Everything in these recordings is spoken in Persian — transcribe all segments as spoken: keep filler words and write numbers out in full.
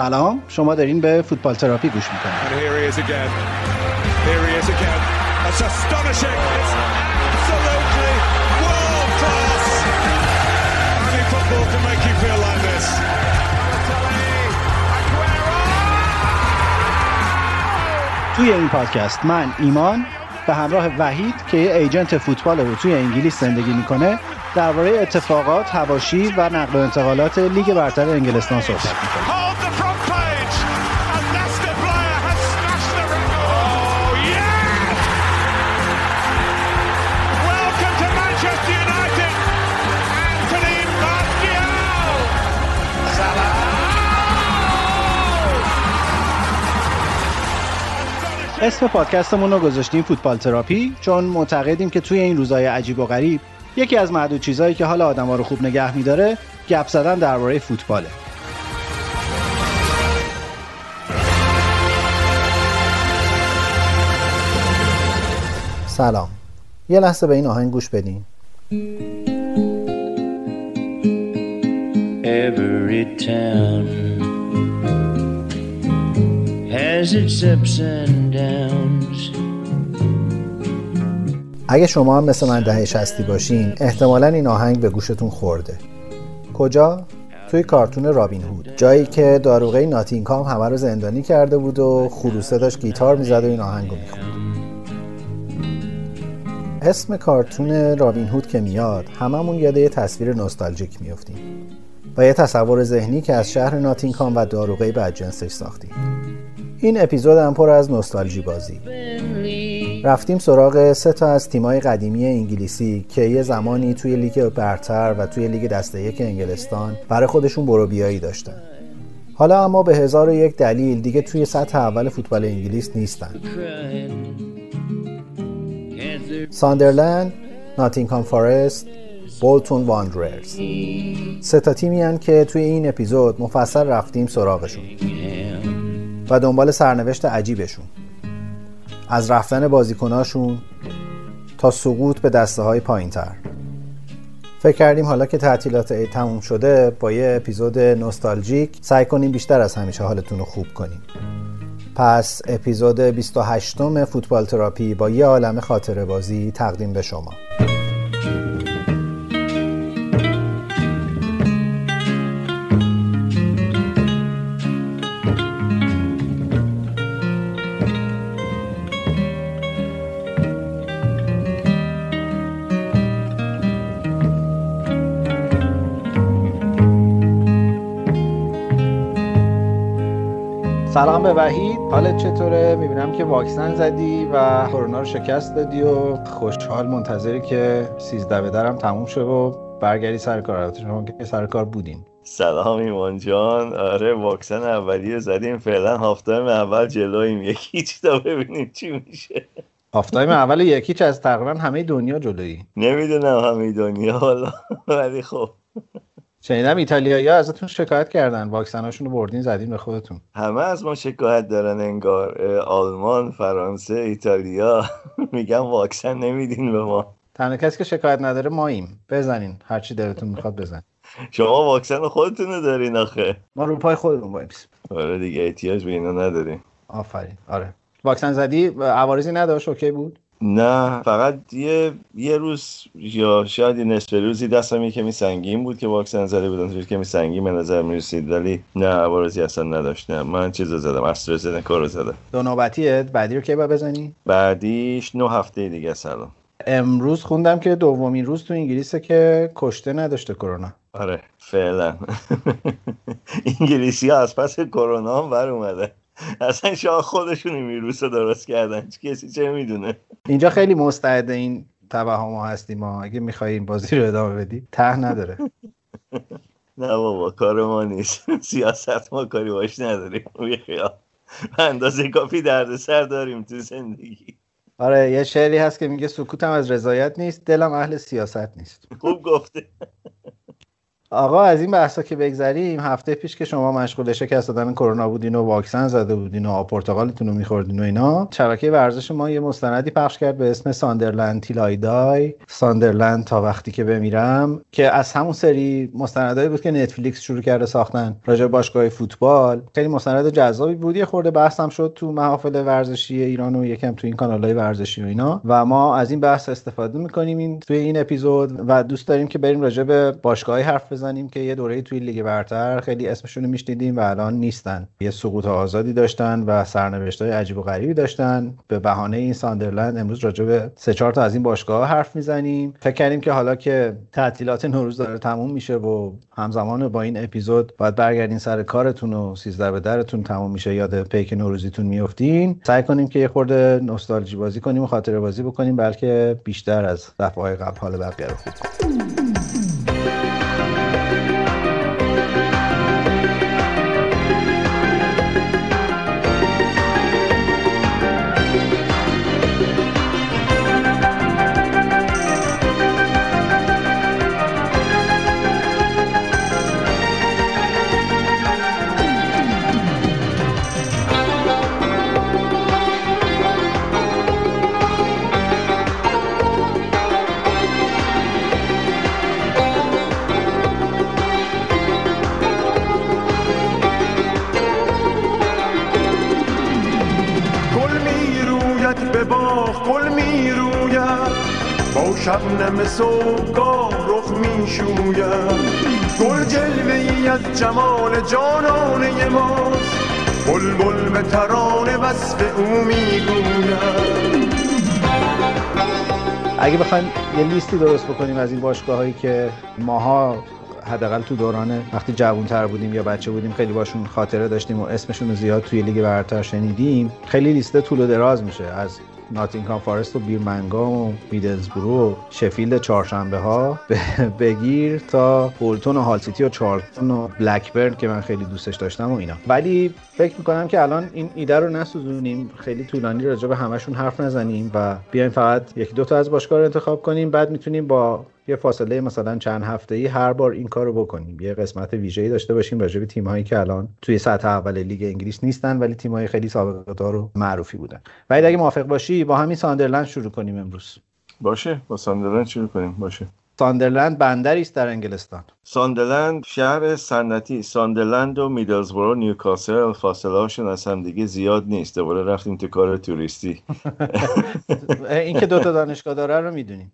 سلام، شما دارین به فوتبال تراپی گوش میکنید. توی این پادکست من ایمان به همراه وحید که ایجنت فوتبال و توی انگلیس زندگی میکنه درباره اتفاقات، حواشی و نقل و انتقالات لیگ برتر انگلستان صحبت میکنه. اسم پادکستمون رو گذاشتیم فوتبال تراپی چون معتقدیم که توی این روزهای عجیب و غریب یکی از معدود چیزهایی که حال آدم‌ها رو خوب نگه می‌داره گپ زدن درباره فوتباله. سلام. یه لحظه به این آهنگ گوش بدین. Every town as its ups and downs. اگه شما هم مثل من دهه شصتی باشین احتمالاً این آهنگ به گوشتون خورده. کجا؟ توی کارتون رابین هود، جایی که داروغه ناتینگهام همه رو زندانی کرده بود و خروسه داشت گیتار میزد و این آهنگو میخوند. اسم کارتون رابین هود که میاد هممون یاد یه تصویر نوستالژیک میفتیم و یه تصور ذهنی که از شهر ناتینگهام و داروغه بدجنسش ساختیم. این اپیزود هم پر از نوستالژی بازی. رفتیم سراغ سه تا از تیمای قدیمی انگلیسی که یه زمانی توی لیگ برتر و توی لیگ دسته یک انگلستان برای خودشون بروبیایی داشتن. حالا اما به هزار و یک دلیل دیگه توی سطح اول فوتبال انگلیس نیستن. ساندرلند، ناتینگهام فارست، بولتون واندررز. سه تا تیمی هن که توی این اپیزود مفصل رفتیم سراغشون و دنبال سرنوشت عجیبشون، از رفتن بازیکناشون تا سقوط به دسته‌های پایین‌تر. فکر کردیم حالا که تعطیلات عید تموم شده با یه اپیزود نوستالژیک سعی کنیم بیشتر از همیشه حالتون رو خوب کنیم. پس اپیزود بیست و هشتم فوتبال تراپی با یه عالمه خاطره بازی تقدیم به شما. سلام به وحید، حالت چطوره؟ میبینم که واکسن زدی و کرونا رو شکست دادی و خوشحال منتظری که سیزده به درم تموم شه و برگردی سر کار. البته شما که سر کار بودین. سلام ایمان جان. آره واکسن اولیه زدیم، فعلا هافتایم اول جلویم یکیچ تا ببینیم چی میشه. هافتایم اول یکیچ از تقریبا همه دنیا جلویی. نمیدونم همه دنیا حالا، ولی خب شنیدم ایتالیایی‌ها ازتون شکایت کردن، واکسناشون رو بردین زدین به خودتون. همه از ما شکایت دارن انگار، آلمان، فرانسه، ایتالیا میگن واکسن نمیدین به ما. تنها کسی که شکایت نداره ماییم. بزنین هر چی دلتون میخواد بزنین. شما واکسن خودتون دارین آخه. ما رو پای خودمون واییم. آره دیگه احتیاج به اینا نداریم. آفرین. آره. واکسن زدی عوارضی نداشت؟ اوکی بود؟ نه، فقط یه یه روز یا شاید یه نصف روزی دستم یکمی سنگین بود که واکسن زده بودم، چیزی که می سنگین به نظر می رسید، ولی نه عوارضی اصلا نداشت. نه من چیزو زدم، آسترازنکا رو زدم. دو نوبتیه؟ بعدی رو کی باید بزنی؟ بعدیش نه هفته دیگه. سلام. امروز خوندم که دومین روز تو انگلیسه که کشته نداشته کرونا. آره فعلا انگلیسی‌ها از پس کرونا هم بر اومده. اصلا شما خودشون این ویروس رو درست کردن، کسی چه میدونه. اینجا خیلی مستعد این توهم ها هستیم ما. اگه میخوایی این بازی رو ادامه بدی ته نداره. نه بابا کار ما نیست، سیاست ما کاری باش نداریم. بیخیال، اندازه کافی دردسر داریم تو زندگی. آره یه شعری هست که میگه سکوتم از رضایت نیست، دلم اهل سیاست نیست. خوب گفته. آقا از این بحثا که بگذریم، هفته پیش که شما مشغول شکست دادن کرونا بودین و واکسن زده بودین و پرتقالتون رو می‌خوردین و اینا، شبکه ورزش ما یه مستندی پخش کرد به اسم ساندرلند تیلای دای، ساندرلند تا وقتی که بمیرم، که از همون سری مستندایی بود که نتفلیکس شروع کرده ساختن راجع به باشگاه فوتبال. خیلی مستند جذابی بود، یه خورده بحث هم شد تو محافل ورزشی ایران و یکم تو این کانال‌های ورزشی و اینا، و ما از این بحث استفاده می‌کنیم این توی این اپیزود، و دوست داریم که بریم راجع به باشگاه‌های حرف زنیم که یه دوره‌ای توی لیگ برتر خیلی اسمشون رو میشنیدیم و الان نیستن، یه سقوط آزادی داشتن و سرنوشت‌های عجیب و غریبی داشتن. به بهانه این ساندرلند امروز راجع به سه چهار تا از این باشگاه‌ها حرف میزنیم. فکر کردیم که حالا که تعطیلات نوروز داره تموم میشه و همزمان با این اپیزود باید برگردین سر کارتون و سیزده به درتون تموم میشه، یاد پیک نوروزیتون میافتین، سعی کنیم که یه خورده نوستالژی بازی کنیم و خاطره بازی بکنیم، بلکه بیشتر از دفعه‌های قبل حال بقیه رو خوب کنیم. شبنم صبحگاه رخ می شویم، گل جلوه‌ای از جمال جانانه ماست، بلبل به ترانه وصف او می گوید. اگه بخوایم یه لیستی درست بکنیم از این باشگاه‌هایی که ماها حداقل تو دوران وقتی جوان‌تر بودیم یا بچه بودیم خیلی باشون خاطره داشتیم و اسمشون رو زیاد توی لیگ برتر شنیدیم، خیلی لیست طول و دراز میشه، از ناتینگهام فارست و بیرمنگام و میدلزبرو و شفیلد چهارشنبه ها بگیر تا فولتون و هال سیتی و چارلتون و بلکبرن که من خیلی دوستش داشتم و اینا. ولی فکر میکنم که الان این ایده رو نسوزونیم، خیلی طولانی راجع به همشون حرف نزنیم و بیایم فقط یکی دو تا از باشگاه رو انتخاب کنیم. بعد میتونیم با یه فاصله مثلا چند هفته‌ای هر بار این کارو بکنیم، یه قسمت ویژه‌ای داشته باشیم راجع به تیم‌هایی که الان توی سطح اول لیگ انگلیس نیستن ولی تیم‌های خیلی سابقه‌دار و معروفی بودن. ولی اگه موافق باشی با همین ساندرلند شروع کنیم امروز. باشه، با ساندرلند شروع کنیم. باشه. ساندرلند بندری است در انگلستان. ساندرلند شهر صنعتی. ساندرلند و میدلزبرو نیوکاسل فاصله‌هاشون از همدیگه زیاد نیست. دوباره رفتیم تو کار توریستی. این که دو تا دانشگاه داره رو می‌دونیم.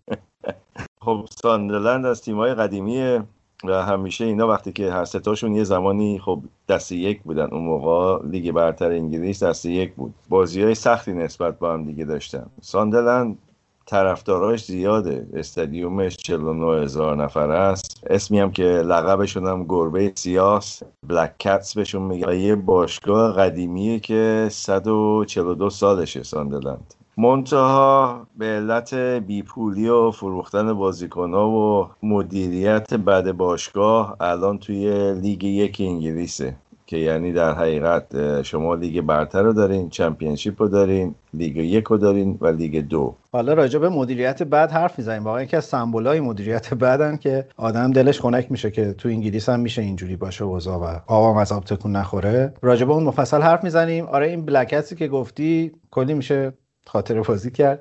خب ساندرلند از تیم‌های قدیمیه و همیشه اینا وقتی که هر ستاشون یه زمانی خب دسته یک بودن، اون موقع لیگ برتر انگلیس دسته یک بود، بازی‌های سختی نسبت با هم دیگه داشتن. ساندرلند طرفداراش زیاده، استادیومش چهل و نه هزار نفر است، اسمی هم که لقبشون هم گربه سیاس، بلک کتس بهشون میگن. یه باشگاه قدیمیه که صد و چهل و دو سالشه ساندرلند، منتها به علت بیپولی و فروختن بازیکن‌ها و مدیریت بد باشگاه الان توی لیگ یک انگلیسه، که یعنی در حقیقت شما لیگ برتر رو دارین، چمپیونشیپ رو دارین، لیگ یک رو دارین و لیگ دو. حالا راجع به مدیریت بد حرف می‌زنیم، واقعا یکی از سمبولای مدیریت بدن که آدم دلش خنک میشه که تو انگلیس هم میشه اینجوری باشه وضع و آوام از آب تکون نخوره. راجع به اون مفصل حرف می‌زنیم. آره این بلکسی که گفتی کلی میشه خاطره بازی کرد.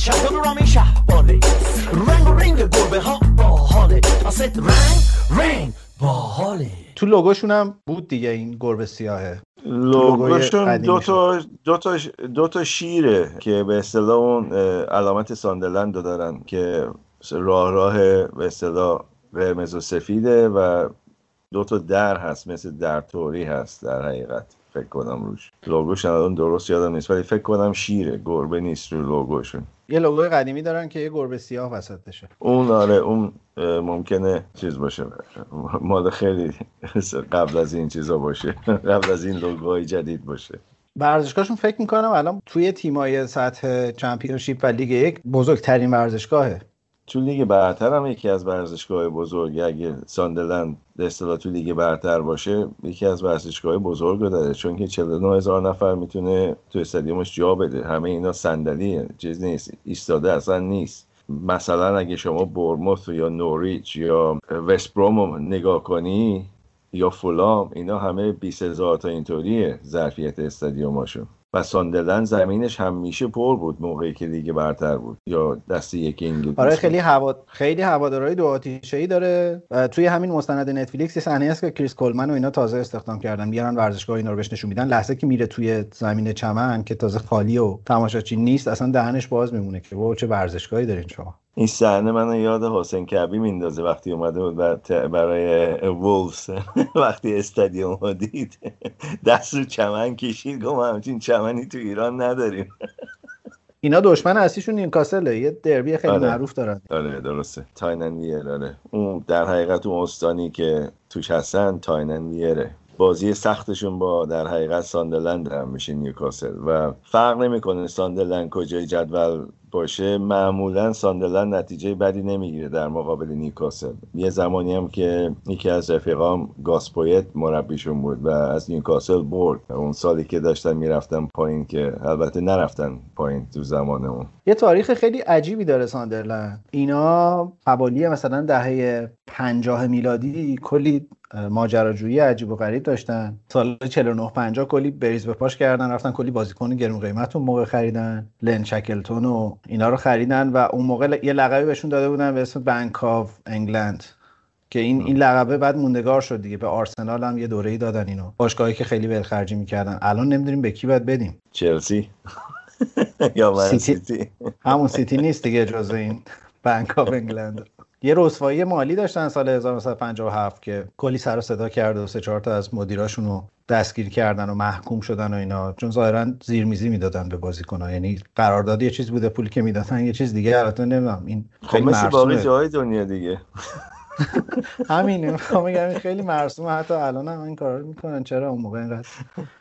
شهر و رام شهبانه رنگ و رنگ گربه ها با باحاله، آسد رنگ رنگ باحاله. تو لوگوشون هم بود دیگه این گربه سیاهه. لوگوشون دو تا دو تا دو تا شیره که به اصطلاح اون علامت ساندرلند دارن که راه راه به اصطلاح قرمز و سفیده و دو تا در هست، مثل در توری هست در حقیقت فکر کنم روش. لوگوشون الان درست یادم نیست ولی فکر کنم شیره، گربه نیست رو لوگوشون. یه لوگوی قدیمی دارن که یه گربه سیاه وسطشه. اون آره اون ممکنه چیز باشه، مال خیلی قبل از این چیزا باشه، قبل از این لوگوهای جدید باشه. ورزشگاهشون فکر میکنم الان توی تیمای سطح چمپیونشیپ و لیگ یک بزرگترین ورزشگاهه. تو لیگ برتر هم یکی از ورزشگاه‌های بزرگ، اگه ساندرلند به اصطلاح تو لیگ برتر باشه یکی از ورزشگاه‌های بزرگ داره، چون که چهل و نه هزار نفر میتونه تو استادیومش جا بده. همه اینا صندلیه، چیز نیست، ایستاده اصلا نیست. مثلا اگه شما بورموث یا نوریچ یا وست بروم نگاه کنی یا فولام، اینا همه بیست هزار تا اینطوریه ظرفیت استادیوماشون. و ساندرلند زمینش همیشه پر بود موقعی که لیگ برتر بود یا دسته یک انگلیس. آره خیلی هوا خیلی هواداری دو آتیشه‌ای داره. توی همین مستند نتفلیکس صحنه‌ای هست که کریس کولمن و اینا تازه استخدام کردن، میارن ورزشگاه اینا رو بهش نشون میدن، لحظه که میره توی زمین چمن که تازه خالی و تماشاچی نیست اصلا دهنش باز میمونه که واه چه ورزشگاهی دارین شما. این صحنه منو یاد حسین کعبی میندازه وقتی اومده بود برای وولفز وقتی استادیوم رو دید دست رو چمن کشید گفت همچین چمنی تو ایران نداریم. اینا دشمن اصلیشون نیوکاسله، یه دربی خیلی آره. معروف دارن. آره درسته، تاینن ویر. آره اون در حقیقت اون استانی که توش هستن تاینن ویره. بازی سختشون با در حقیقت ساندرلند هم میشه نیوکاسل و فرق نمیکنه ساندرلند کجای جدول باشه، معمولا ساندرلند نتیجه بدی نمیگیره در مقابل نیوکاسل. یه زمانی هم که یکی از رفیقام گاسپویت مربیشون بود و از نیوکاسل برد اون سالی که داشتن میرفتن پایین، که البته نرفتن پایین تو زمان اون. یه تاریخ خیلی عجیبی داره ساندرلند. اینا حوالی مثلا دهه پنجاه میلادی کلی ماجراجویی عجیب و غریب داشتن. سال چهل و نه پنجاه کلی بریز به پاش کردن، رفتن کلی بازیکن گرون قیمت اون موقع خریدن، لن شکلتون و اینا رو خریدن و اون موقع یه لقبی بهشون داده بودن به اسم بانک آف انگلند که این این لقبه بعد موندگار شد دیگه. به آرسنال هم یه دوره‌ای دادن اینو، باشگاهی که خیلی بلخرجی می‌کردن. الان نمی‌دونیم به کی باید بدیم، چلسی یا من سیتی. همون سیتی نیست دیگه جزو این بانک آف انگلند. یه رسوایی مالی داشتن سال هزار و نهصد و پنجاه و هفت که کلی سر و صدا کرد و سه چهار تا از مدیراشون رو دستگیر کردن و محکوم شدن و اینا، چون ظاهراً زیرمیزی میدادن به بازیکن‌ها. یعنی قرارداد یه چیز بوده، پولی که میدادن یه چیز دیگه. البته نمیدونم این خیلی مرسومه، مثل باقی جای دنیا دیگه. همینه میخوام بگم، خیلی مرسومه. حتی الان هم این کارا رو میکنن. چرا اون موقع اینقدر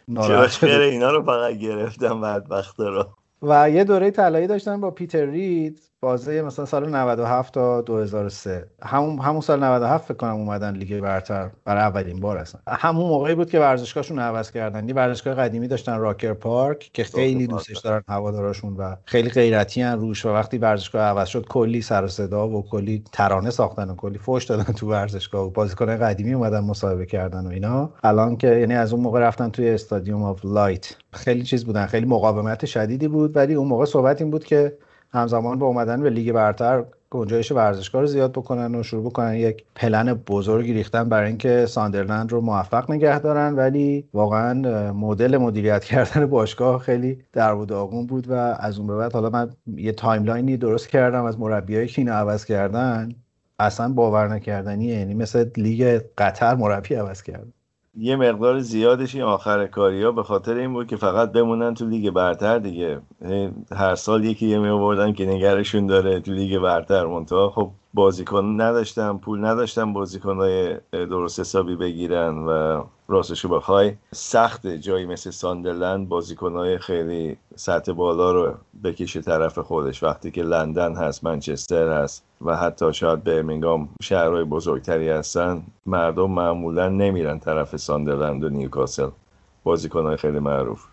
ناراحت شدن؟ اینا رو فقط گرفتن بدبختا رو. و یه دوره طلایی داشتن با پیتر رید، بازه مثلا سال نود و هفت تا دو هزار و سه. همون همون سال نود و هفت فکر کنم اومدن لیگ برتر برای اولین بار. اصلا همون موقعی بود که ورزشگاهشون عوض کردن. یه ورزشگاه قدیمی داشتن راکر پارک که خیلی دوستش دارن هواداراشون و خیلی غیرتی ان روش، و وقتی ورزشگاه عوض شد کلی سر و صدا و کلی ترانه ساختن و کلی فحش دادن تو ورزشگاه و بازیکن‌های قدیمی اومدن مصاحبه کردن و اینا. الان که یعنی از اون موقع رفتن توی استادیوم آف لایت، خیلی چیز بودن، خیلی مقاومت شدیدی بود. ولی اون موقع صحبت این بود که همزمان با اومدن به لیگ برتر گنجایش ورزشگاه رو زیاد بکنن و شروع بکنن یک پلن بزرگی ریختن برای اینکه ساندرلند رو موفق نگه دارن. ولی واقعا مدل مدیریت کردن باشگاه خیلی در و داغون بود و از اون به بعد حالا من یه تایملاینی درست کردم از مربیایی که اینو عوض کردن، اصلا باور نکردنیه. یعنی مثل لیگ قطر مربی عوض کردن. یه مقدار زیادش این آخر کاری‌ها به خاطر این بود که فقط بمونن تو لیگ برتر دیگه. هر سال یکی یه می‌آوردن که نگرشون داره تو لیگ برتر، منتها خب بازیکن نداشتن، پول نداشتن بازیکن‌های درست حسابی بگیرن و راستشو بخوای سخت جایی مثل ساندرلند بازیکن‌های خیلی سطح بالا رو بکشه طرف خودش، وقتی که لندن هست، منچستر هست و حتی شاید برمینگام شهرهای بزرگتری هستن. مردم معمولا نمیرن طرف ساندرلند و نیوکاسل، بازیکن‌های خیلی معروف.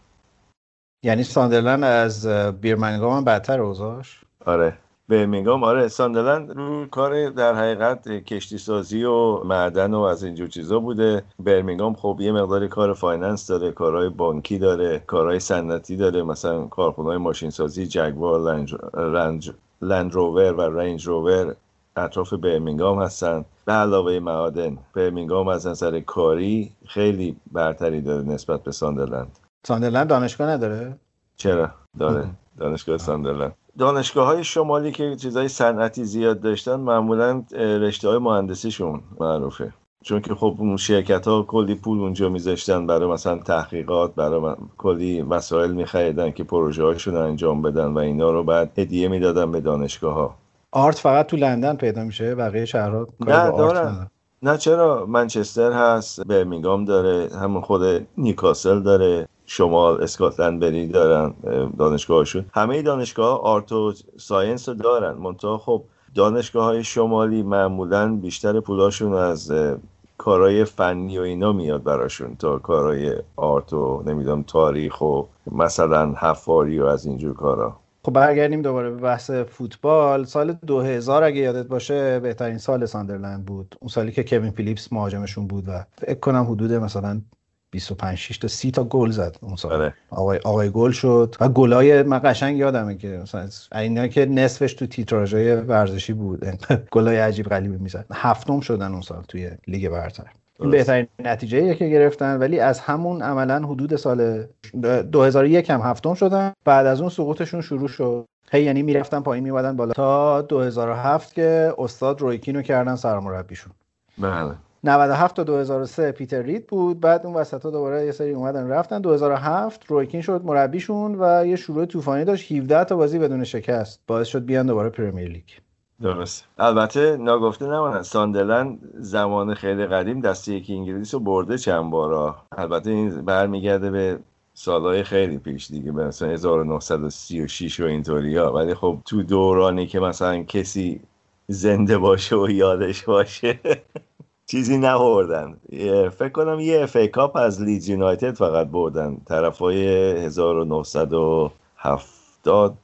یعنی ساندرلند از برمینگام بدتر اوضاعش؟ آره برمینگام. آره ساندرلند رو کار در حقیقت کشتی سازی و معدن و از اینجور چیزا بوده. برمینگام خب یه مقدار کار فایننس داره، کارهای بانکی داره، کارهای صنعتی داره، مثلا کارخونه‌های ماشین سازی، جگوار، لنج رنج لند روور و رنج روور اطراف برمینگام هستن، به علاوه معادن برمینگام هستن، سر کاری خیلی برتری داره نسبت به ساندرلند. ساندرلند دانشگاه نداره؟ چرا؟ داره. دانشگاه ساندرلند. دانشگاه های شمالی که چیزهای صنعتی زیاد داشتن معمولا رشته های مهندسیشون معروفه، چون که خب اون شرکت ها کلی پول اونجا میذاشتن برای مثلا تحقیقات، برای م... کلی وسایل میخریدن که پروژه هاشون انجام بدن و اینا رو بعد هدیه میدادن به دانشگاه ها. آرت فقط تو لندن پیدا میشه؟ بقیه شهرها کاری با آرت ندارن؟ نه چرا، منچستر هست، برمینگام داره، همون خود نیوکاسل داره، شمال اسکاتلند بری دارن دانشگاهشون. همه دانشگاه آرت و ساینس رو دارن، منتها خب دانشگاه‌های شمالی معمولاً بیشتر پولاشون از کارهای فنی و اینا میاد براشون تا کارهای آرت و نمیدونم تاریخ و مثلا حفاری و از اینجور کارا. خب برگردیم دوباره به بحث فوتبال. سال دو هزار اگه یادت باشه بهترین سال ساندرلند بود، اون سالی که کوین فیلیپس مهاجمشون بود و فکر کنم حدود مثلا بیست و پنج شش تا سی تا گل زد اون سال. آقای آقای گل شد و گلای من قشنگ یادمه که مثلا اینا که نصفش تو تیتراژهای ورزشی بود. گلای عجیب غریبی میزد. هفتم شدن اون سال توی لیگ برتر. این بهترین نتیجه‌ایه که گرفتن، ولی از همون عملاً حدود سال دو هزار و یک هم هفتم شدن. بعد از اون سقوطشون شروع شد. هی یعنی میرفتن پایین میومدن بالا تا دو هزار و هفت که استاد رویکینو کردن سرمربیشون. بله. نود و هفت تا دو هزار و سه پیتر رید بود، بعد اون وسطا دوباره یه سری اومدن رفتن. دو هزار و هفت رویکین شد مربیشون و یه شروع طوفانی داشت، هفده تا بازی بدون شکست باعث شد بیان دوباره پرمیر لیگ. درست. البته ناگفته نماند ساندرلند زمان خیلی قدیم دسته یکی انگلیس رو برده چند بارا. البته این برمیگرده به سالهای خیلی پیش دیگه، مثلا هزار و نهصد و سی و شش و اینطوریا، ولی خب تو دورانی که مثلا کسی زنده باشه و یادش باشه چیزی نبردن. فکر کنم یه اف ای کاپ از لیدز یونایتد فقط بردن طرفای هزار و نهصد و هفتاد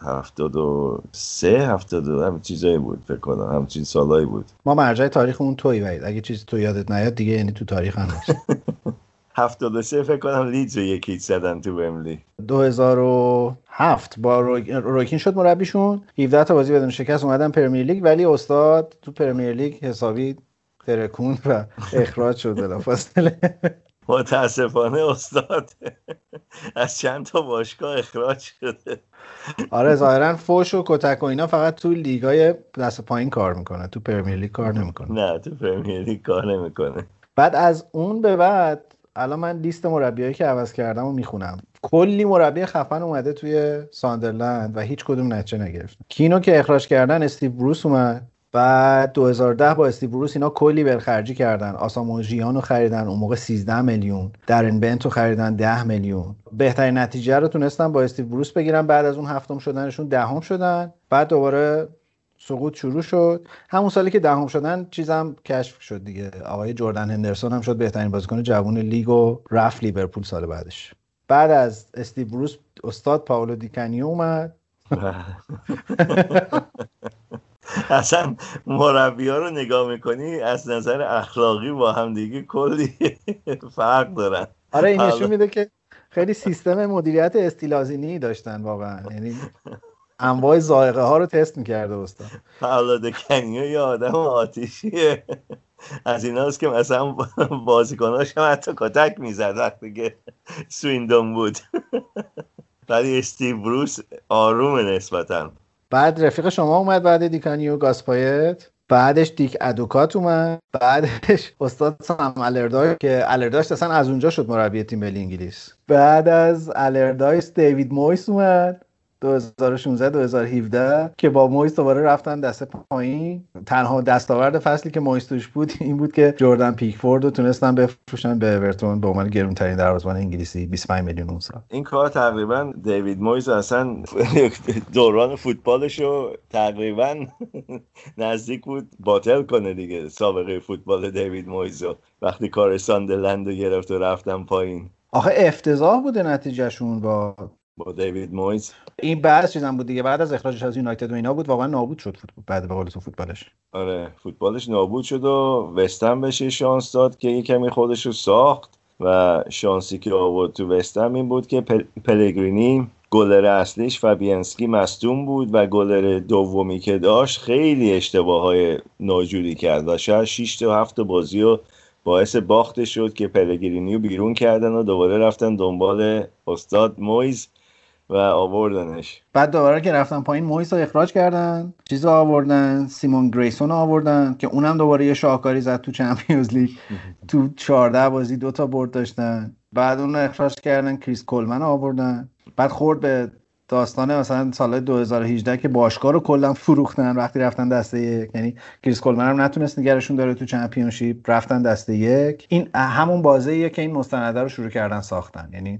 هفتاد و سه هفتاد و دو هم چیزایی بود فکر کنم، همچین سالایی بود. ما مرجع تاریخمون تویی وید، اگه چیزی تو یادت نیاد دیگه یعنی تو تاریخ هم هست. هفتاد و سه فکر کنم لیدز رو یکی زدن تو ومبلی. دو هزار و هفت با رویکین شد مربیشون، هفده تا بازی بدون شکست اومدن پرمیر لیگ، ولی استاد تو پرمیر لیگ حسابی ترکون و اخراج شد بلافاصله. متاسفانه استاد از چند تا باشگاه اخراج شده. آره ظاهرا فوش و کتک و اینا فقط تو لیگای دست پایین کار میکنه، تو پرمیر لیگ کار نمیکنه. نه تو پرمیر لیگ کار نمیکنه. بعد از اون به بعد الان من لیست مربیایی که عوض کردم رو میخونم. کلی مربی خفن اومده توی ساندرلند و هیچ کدوم نتیجه نگرفتن. کینو که اخراج کردن استیو بروس اومد. بعد دو هزار و ده با استیو بروس اینا کلی برخرجی کردن. آساموجیانو خریدن اون موقع سیزده میلیون، درن بنتو خریدن ده میلیون. بهترین نتیجه رو تونستن با استیو بروس بگیرن. بعد از اون هفتم شدنشون دهم شدن. بعد دوباره سقوط شروع شد. همون سالی که دهم شدن چیزم کشف شد دیگه، آقای جردن هندرسون هم شد بهترین بازیکن جوان لیگ و رفت لیورپول سال بعدش. بعد از استیو بروس استاد پائولو دیکنیو اومد. اصلا مربی‌ها رو نگاه میکنی از نظر اخلاقی با هم دیگه کلی فرق دارن. آره این نشون میده که خیلی سیستم مدیریت استیلازینی داشتن واقعا، یعنی انواع ذائقه ها رو تست میکرده استاد. پائولو دیکنیو یه آدم آتیشیه، از اینا هست که مثلا بازیکناش هم حتی کتک میزد وقتی که سویندون بود، ولی استیو بروس آرومه نسبتاً. بعد رفیق شما اومد بعد دیکنیو، گاسپایت، بعدش دیک ادوکات اومد، بعدش استاد سام الردایس که الردایس اصلا از اونجا شد مربی تیم ملی انگلیس. بعد از الردایس دیوید مویس اومد دو هزار و شانزده دو هزار و هفده که با مویس دوباره رفتن دست پایین. تنها دستاورد فصلی که مویس توش بود این بود که جردن پیکفورد رو تونستن بفروشن به اورتون به عنوان گرونترین دروازه‌بان انگلیسی، بیست و پنج میلیون اون سال. این کار تقریبا دیوید مویس اصلا دوران فوتبالش رو تقریبا نزدیک بود باطل کنه دیگه، سابقه فوتبال دیوید مویس رو وقتی کار ساندرلند رو گرفت و رفتن پایین. آخه افتضاح بود نتیجهشون با با دیوید مویس. این بحث چیزم بود دیگه، بعد از اخراجش از یونایتد و اینا بود، واقعا نابود شد فوتبال. بعد به قول تو فوتبالش، آره فوتبالش نابود شد و وستهم بهش شانس داد که یه کمی خودش رو ساخت و شانسی که آورد تو وستهم این بود که پل... پلگرینی گلر اصلیش فابینسکی مصدوم بود و گلر دومی که داشت خیلی اشتباه‌های ناجوری کرد و شاید شش تا هفت بازی رو باعث باخته شد که پلگرینیو بیرون کردن و دوباره رفتن دنبال استاد مویز و آوردنش. بعد دوباره که رفتن پایین مویز رو اخراج کردن، چیزو آوردن، سیمون گریسون رو آوردن که اونم دوباره یه شاهکاری زد تو چمپیونز لیگ. تو چهارده بازی دو تا برد داشتن. بعد اون رو اخراج کردن، کریس کولمن رو آوردن. بعد خورد به داستانه مثلا سال دو هزار و هجده که باشگاه رو کلا فروختن وقتی رفتن دسته یک، یعنی کریس کولمن هم نتونست نگرشون داره تو چمپیونشیپ، رفتن دسته یک. این همون بازیه که این مستنده رو شروع کردن ساختن، یعنی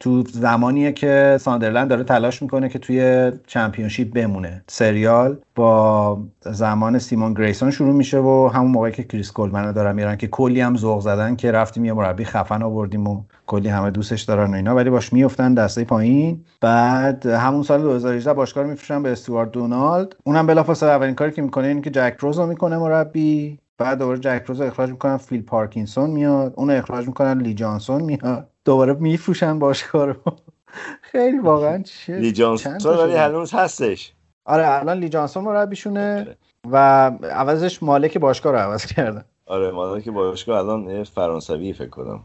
تو زمانیه که ساندرلند داره تلاش میکنه که توی چمپیونشیپ بمونه. سریال با زمان سیمون گریسون شروع میشه و همون موقعی که کریس کولمن رو دارن میارن که کلی هم ذوق زدن که رفتیم یه مربی خفن آوردیم و کلی همه دوستش دارن و اینا، ولی باش میافتن دسته پایین. بعد همون سال دو هزار و هجده باشگاه رو میفروشن به استوارت دونالد. اونم بلافاصله اولین کاری که میکنه اینه که جک روز رو میکنه مربی. بعد دوباره جک روز رو اخراج میکنن، فیل پارکینسون میاد، اون رو اخراج میکنن، لی جانسون میاد، دوباره میفروشن باشگاه رو. خیلی واقعا چیه لی جانسون، ولی هنوز هستش. آره الان لی جانسون مربیشونه و عوضش مالک باشگاه رو عوض کردن. آره مالک باشگاه الان فرانسوی فکر کنم.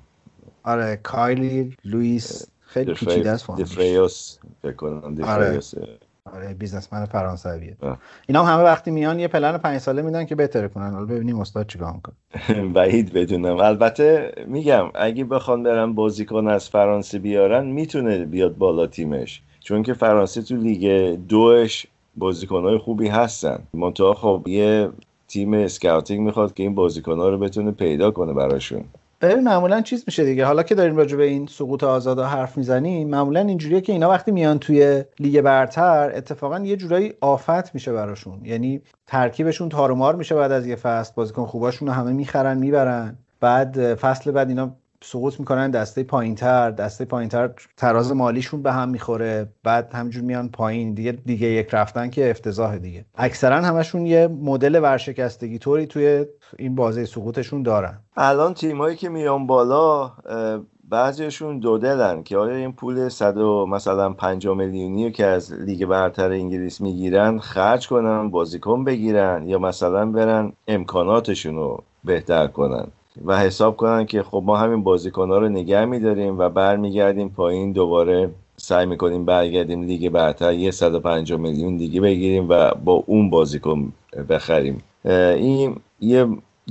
آره کایلی لوئیس، خیلی پیچیده است. دفریوس فکر کنم، دفریوس. آره. آره بیزنسمن فرانسویه. اینا هم همه وقتی میان یه پلن پنج ساله میدن که بهتر کنن. حالا ببینیم استاد چیکار میکنه. بعید بدونم. البته میگم اگه بخوان برن بازیکن از فرانسه بیارن میتونه بیاد بالا تیمش، چون که فرانسه تو لیگ دوش بازیکنای خوبی هستن. منتها خب یه تیم اسکاوتینگ میخواد که این بازیکن‌ها رو بتونه پیدا کنه براشون. ببین معمولا چیز میشه دیگه، حالا که داریم راجع به این سقوط آزادا حرف میزنیم، معمولا اینجوریه که اینا وقتی میان توی لیگ برتر اتفاقا یه جورایی آفت میشه براشون، یعنی ترکیبشون تارمار میشه بعد از یه فصل. بازیکن خوباشون رو همه میخرن میبرن، بعد فصل بعد اینا سقوط میکنن دسته پایینتر، دسته پایینتر تراز مالیشون به هم میخوره، بعد همینجور میان پایین دیگه. دیگه یک رفتن که افتضاحه دیگه. اکثرا همشون یه مدل ورشکستگی طوری توی این بازی سقوطشون دارن. الان تیمایی که میان بالا بعضیشون دو دلن که آره این پول صد و مثلا پنجاه میلیونی که از لیگ برتر انگلیس میگیرن خرج کنن، بازیکن بگیرن یا مثلا برن امکاناتشون رو بهتر کنن و حساب کنن که خب ما همین بازیکن‌ها رو نگه می‌داریم و برمیگردیم پایین، دوباره سعی می‌کنیم برگردیم لیگ برتر، یه صد و پنجاه میلیون دیگه بگیریم و با اون بازیکن بخریم. این یه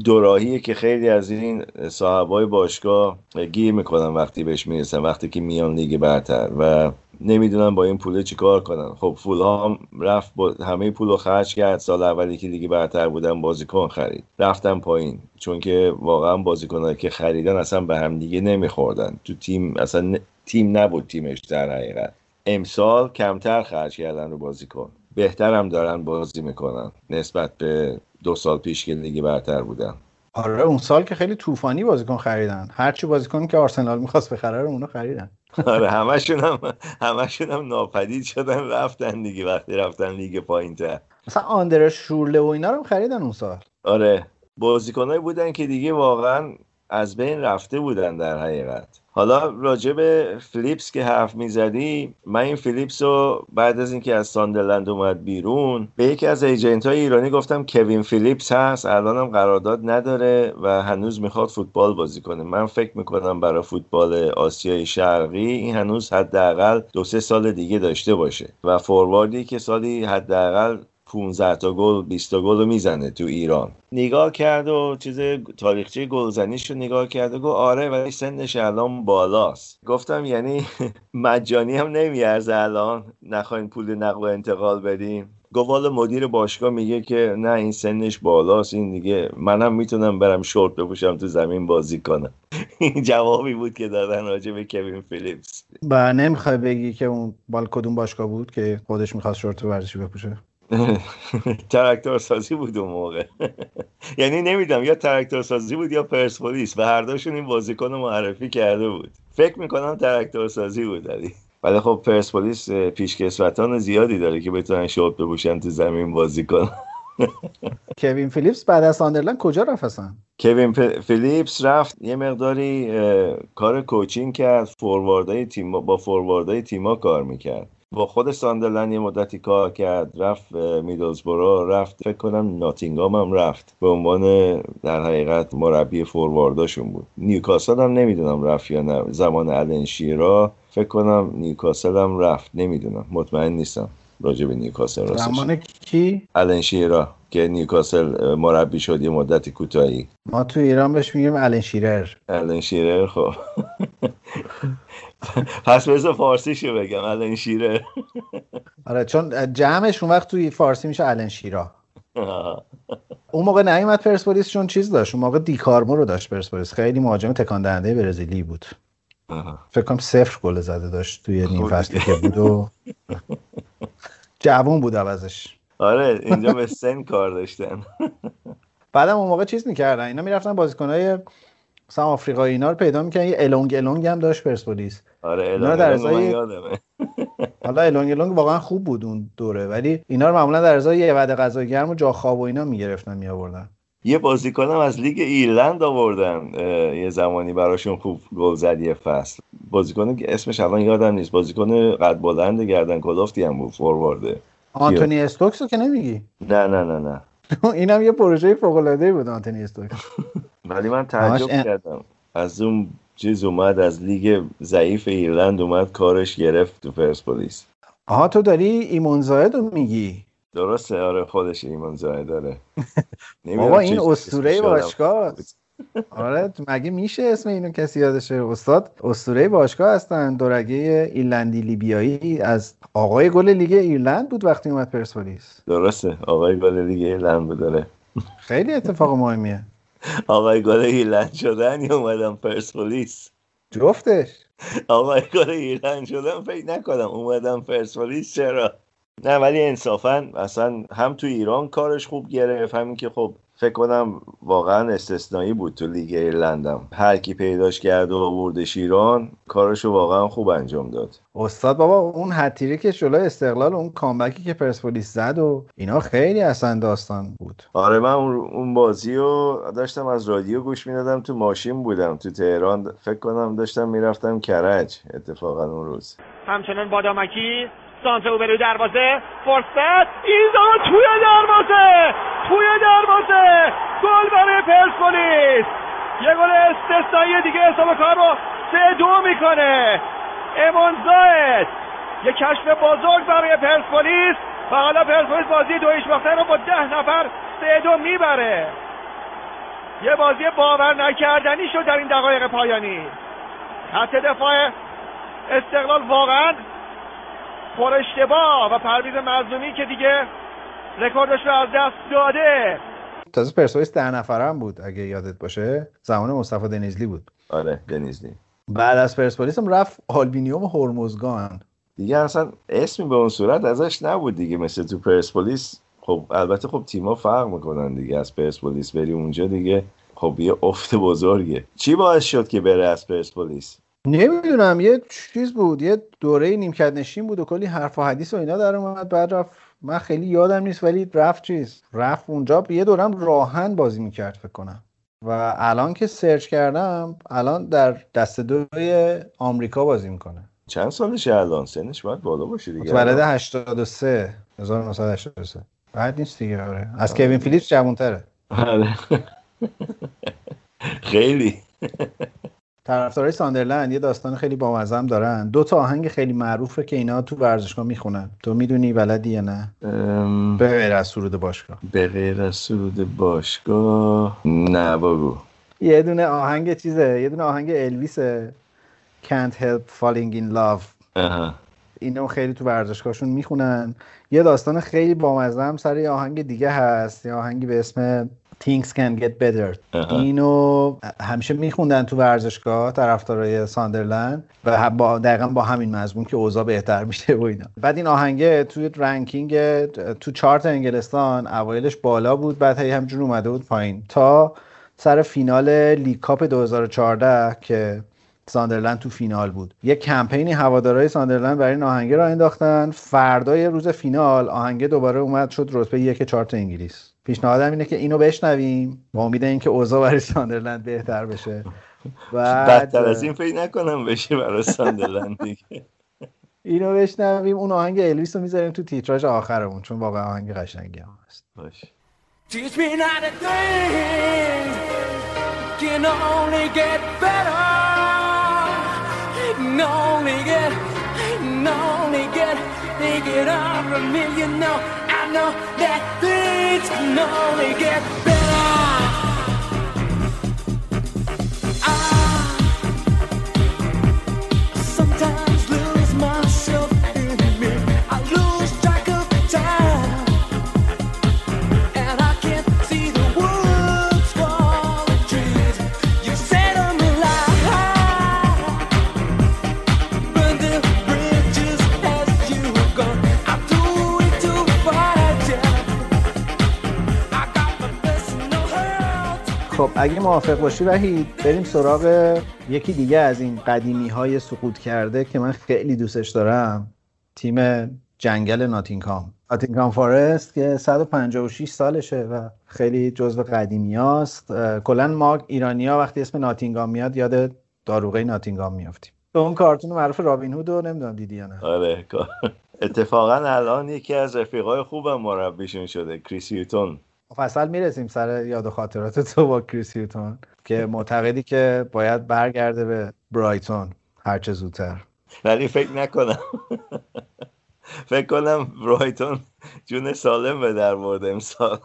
دوراهیه که خیلی از این صاحبای باشگاه گیر می‌کنن وقتی بهش میرسن، وقتی که میان لیگ برتر و نمیدونن با این پول چیکار کنن. خب فولهام رفت با همه پولو خرج کرد، سال اولی که دیگه برتر بودن بازیکن خرید، رفتن پایین چون که واقعا بازیکنایی که خریدن اصلا به هم دیگه نمیخوردن تو تیم، اصلا ن... تیم نبود تیمش در حقیقت. امسال کمتر خرج کردن رو بازیکن، بهتر هم دارن بازی میکنن نسبت به دو سال پیش که دیگه برتر بودن. آره اون سال که خیلی طوفانی بازیکن خریدن، هرچی بازیکن که آرسنال می‌خواست بخره رو اونا خریدن. آره همشون هم همشون هم ناپدید شدن، رفتن دیگه وقتی رفتن لیگ پایین‌تر. مثلا آندر شورله و اینا رو خریدن اون سال. آره بازیکنایی بودن که دیگه واقعا از بین رفته بودن در حقیقت. حالا راجع به فلیپس که حرف می‌زدی، من این فلیپس رو بعد از اینکه از ساندرلند اومد بیرون به یکی از ایجنت‌های ایرانی گفتم کوین فلیپس هست، الانم قرارداد نداره و هنوز میخواد فوتبال بازی کنه. من فکر میکنم برای فوتبال آسیای شرقی این هنوز حداقل دو سه سال دیگه داشته باشه و فورواردی که سالی حداقل پانزده تا گل بیست تا گل رو میزنه تو ایران. نگاه کرد و چیز تاریخچه گلزنیش رو نگاه کرد و گفت آره ولی سنش الان بالاست. گفتم یعنی مجانی هم نمیارزه الان نخواین پول نقل و انتقال بدیم. گوال مدیر باشگاه میگه که نه این سنش بالاست، این دیگه منم میتونم برم شورت بپوشم تو زمین بازی کنم. این جوابی بود که دادن راجع به کوین فیلیپس. با نمیخوای بگی که اون بال کدوم باشگاه بود که خودش میخواست شورت ورزشی بپوشه؟ تراکتور سازی بود اون موقع، یعنی نمیدونم یا تراکتور سازی بود یا پرسپولیس و هر دوشون این بازیکن معرفی کرده بود. فکر میکنم تراکتور سازی بود علی، ولی خب پرسپولیس پیشکسوتان زیادی داره که بتونن شوت بپوشن تو زمین بازیکن. کوین فیلیپس بعد از ساندرلند کجا رفت اصلا؟ کوین فیلیپس رفت یه مقداری کار کوچینگ کرد، فورواردای تیم، با فورواردای تیما کار میکرد، با خود ساندرلند یه مدتی کار کرد، رفت میدلزبرو، رفت فکر کنم ناتینگام هم رفت به عنوان در حقیقت مربی فوروارداشون بود. نیوکاسل هم نمیدونم رفت یا نه، زمان آلن شیرا فکر کنم نیوکاسل هم رفت، نمیدونم، مطمئن نیستم راجع به نیوکاسل. زمان کی؟ آلن شیرا که نیوکاسل مربی شد یه مدت کوتاهی. ما تو ایران بهش میگیم آلن شیرر. آلن شیرر، خب پس بذار فارسیشو بگم، آلن شیرر. آره چون جمعش اون وقت توی فارسی میشه آلن شیرا. اون موقع نیومد پرسپولیس چون چیز داشت، اون موقع دیکارمو رو داشت پرسپولیس، خیلی مهاجم تکان دهنده برزیلی بود. فکر کنم صفر گل زده داشت توی نیم فصلی که بود و جوان بود عوضش. آره اینجا به سن کار داشتن. بعدم اون موقع چیز میکردن، اینا میرفتن بازیکنهای مثلا آفریقایی اینا رو پیدا میکنن. یه الونگ الونگ هم داشت پرسپولیس. آره الونگ الونگ من یادمه. حالا الونگ الونگ واقعا خوب بود اون دوره، ولی اینا رو معمولا در ازای یه وعده غذای گرم و جا خواب و اینا میگرفتن میآوردن. یه بازیکنم از لیگ ایرلند آوردن یه زمانی، براشون خوب گل زد یه فصل. بازیکنی که اسمش الان یادم نیست، بازیکن قد بلند گردن کلفتی هم بود، فوروارده. آنتونی استوکسو که نمیگی؟ نه نه نه نه. اینم یه پروژه فوق العاده بود آنتونی استوکس. ولی من تعجب کردم از اون چیز، اومد از لیگ ضعیف ایرلند اومد کارش گرفت تو پرسپولیس. آها تو داری ایمان زاهدو میگی؟ درسته آره، خودش ایمان زاهد داره. بابا این اسطوره باشگاه. آره مگه میشه اسم اینو کسی یادشه؟ استاد اسطوره باشگاه هستن، دورگه ایرلندی لیبیایی، از آقای گل لیگ ایرلند بود وقتی اومد پرسپولیس. درسته آقای گل لیگ ایرلند بود داره. خیلی اتفاق مهمیه. آقای گل ایرلند شدن یا اومدن پرسپولیس؟ جفتش. آقای گل ایرلند شدن فکر نکنم، اومدن پرسپولیس. چرا؟ نه ولی انصافا اصلا هم تو ایران کارش خوب گرفت، همین که خب فکر کنم واقعا استثنایی بود تو لیگ ایرلندم، هر کی پیداش کرد و آوردش ایران کارشو واقعا خوب انجام داد. استاد بابا اون هتریک جلوی استقلال، اون کامبکی که پرسپولیس زد و اینا خیلی اصلا داستان بود. آره من اون بازیو داشتم از رادیو گوش میدادم، تو ماشین بودم تو تهران، فکر کنم داشتم میرفتم کرج اتفاقا اون روز. همچنان بادامکی سانترو به دروازه، فرصت، ایزا توی دروازه، توی دروازه، گل برای پرسپولیس. یه گل استثنایی دیگه حساب کار رو سه دو میکنه. ایمان زاهد یه کشف بزرگ برای پرسپولیس و حالا پرسپولیس بازی دو هیچ باختن رو با ده نفر سه دو میبره. یه بازی باور نکردنی شد در این دقایق پایانی. خط دفاع استقلال واقعاً پر اشتباه و پرویز مظلومی که دیگه رکوردش رو از دست داده. تازه پرسپولیس ده نفره هم بود اگه یادت باشه، زمان مصطفی دنیزلی بود. آره دنیزلی. بعد از پرسپولیس هم رفت آلبینیوم هرمزگان. دیگه اصلا اسمی به اون صورت ازش نبود دیگه، مثل تو پرسپولیس. خب البته خب تیم‌ها فرق میکنن دیگه، از پرسپولیس بری اونجا دیگه خب یه افت بزرگه. چی باعث شد که بره از پرسپولیس؟ نمیدونم یه چیز بود، یه دوره نیمکت نشین بود و کلی حرف و حدیث و اینا در اومد، بعد رفت. من خیلی یادم نیست ولی رفت چیز رفت اونجا. یه دورم راهن بازی میکرد فکر کنم، و الان که سرچ کردم الان در دسته دوی آمریکا بازی میکنه. چند سالشه الان؟ سنش باید بالا باشه دیگه. متولد هشتاد و سه، هزار و نهصد و هشتاد و سه. بعد نیست دیگه. آره از کوین فیلیپس جوان‌تره. آره خیلی. طرفدارای ساندرلند یه داستان خیلی بامزه هم دارن. دو تا آهنگ خیلی معروفه که اینا تو ورزشگاه میخونن. تو میدونی بلدی یا نه؟ ام... به غیر از سرود باشگاه. به غیر از سرود باشگاه نه بابا. یه دونه آهنگ چیزه، یه دونه آهنگ الویسه، Can't Help Falling in Love. آها. اینا خیلی تو ورزشگاهشون میخونن. یه داستان خیلی بامزه هم سر یه آهنگ دیگه هست، یه آهنگی به اسم Things can get better. اینو همیشه میخوندن تو ورزشگاه طرفدارای ساندرلند و با دقیقاً با همین مضمون که اوضاع بهتر میشه و اینا. بعد این آهنگه توی رنکینگ تو چارت انگلستان اوایلش بالا بود، بعد هی همجور اومده بود پایین تا سر فینال لیگ کاپ دو هزار و چهارده که ساندرلند تو فینال بود. یه کمپینی هوادارهای ساندرلند برای این آهنگ را انداختن. فردای روز فینال آهنگ دوباره اومد شد رتبه یک چارت انگلیس. پیشنهادم اینه که اینو بشنویم با امید اینکه اوضاع برای ساندرلند بهتر بشه. بدتر از این فکر نکنم بشه برای ساندرلند دیگه. اینو بشنویم، اون آهنگ الویس رو میذاریم تو تیتراژ آخرمون چون واقعا آهنگ قشنگی هم هست. باشه. Teach me not a thing, can only get better, can only get, can only get, they get up a million, no, I know that things can only get better. خب اگه موافق باشی وحید بریم سراغ یکی دیگه از این قدیمی‌های سقوط کرده که من خیلی دوستش دارم، تیم جنگل ناتینگهام، ناتینگهام فارست که صد و پنجاه و شش سالشه و خیلی جزو قدیمیاست. کلاً ما ایرانی‌ها وقتی اسم ناتینگهام میاد یاد داروغه ناتینگهام میافتیم. تو اون کارتون معروف رابین هود رو نمیدونم دیدی یا نه؟ آره اتفاقاً الان یکی از رفیقای خوبم مربیشون شده، کریس هیوتون. فصل میرسیم سر یاد و خاطرات تو با کریس هیوتون که معتقدی که باید برگرده به برایتون هرچه زودتر، ولی فکر نکنم فکر کنم برایتون جون سالم به در برده امسال.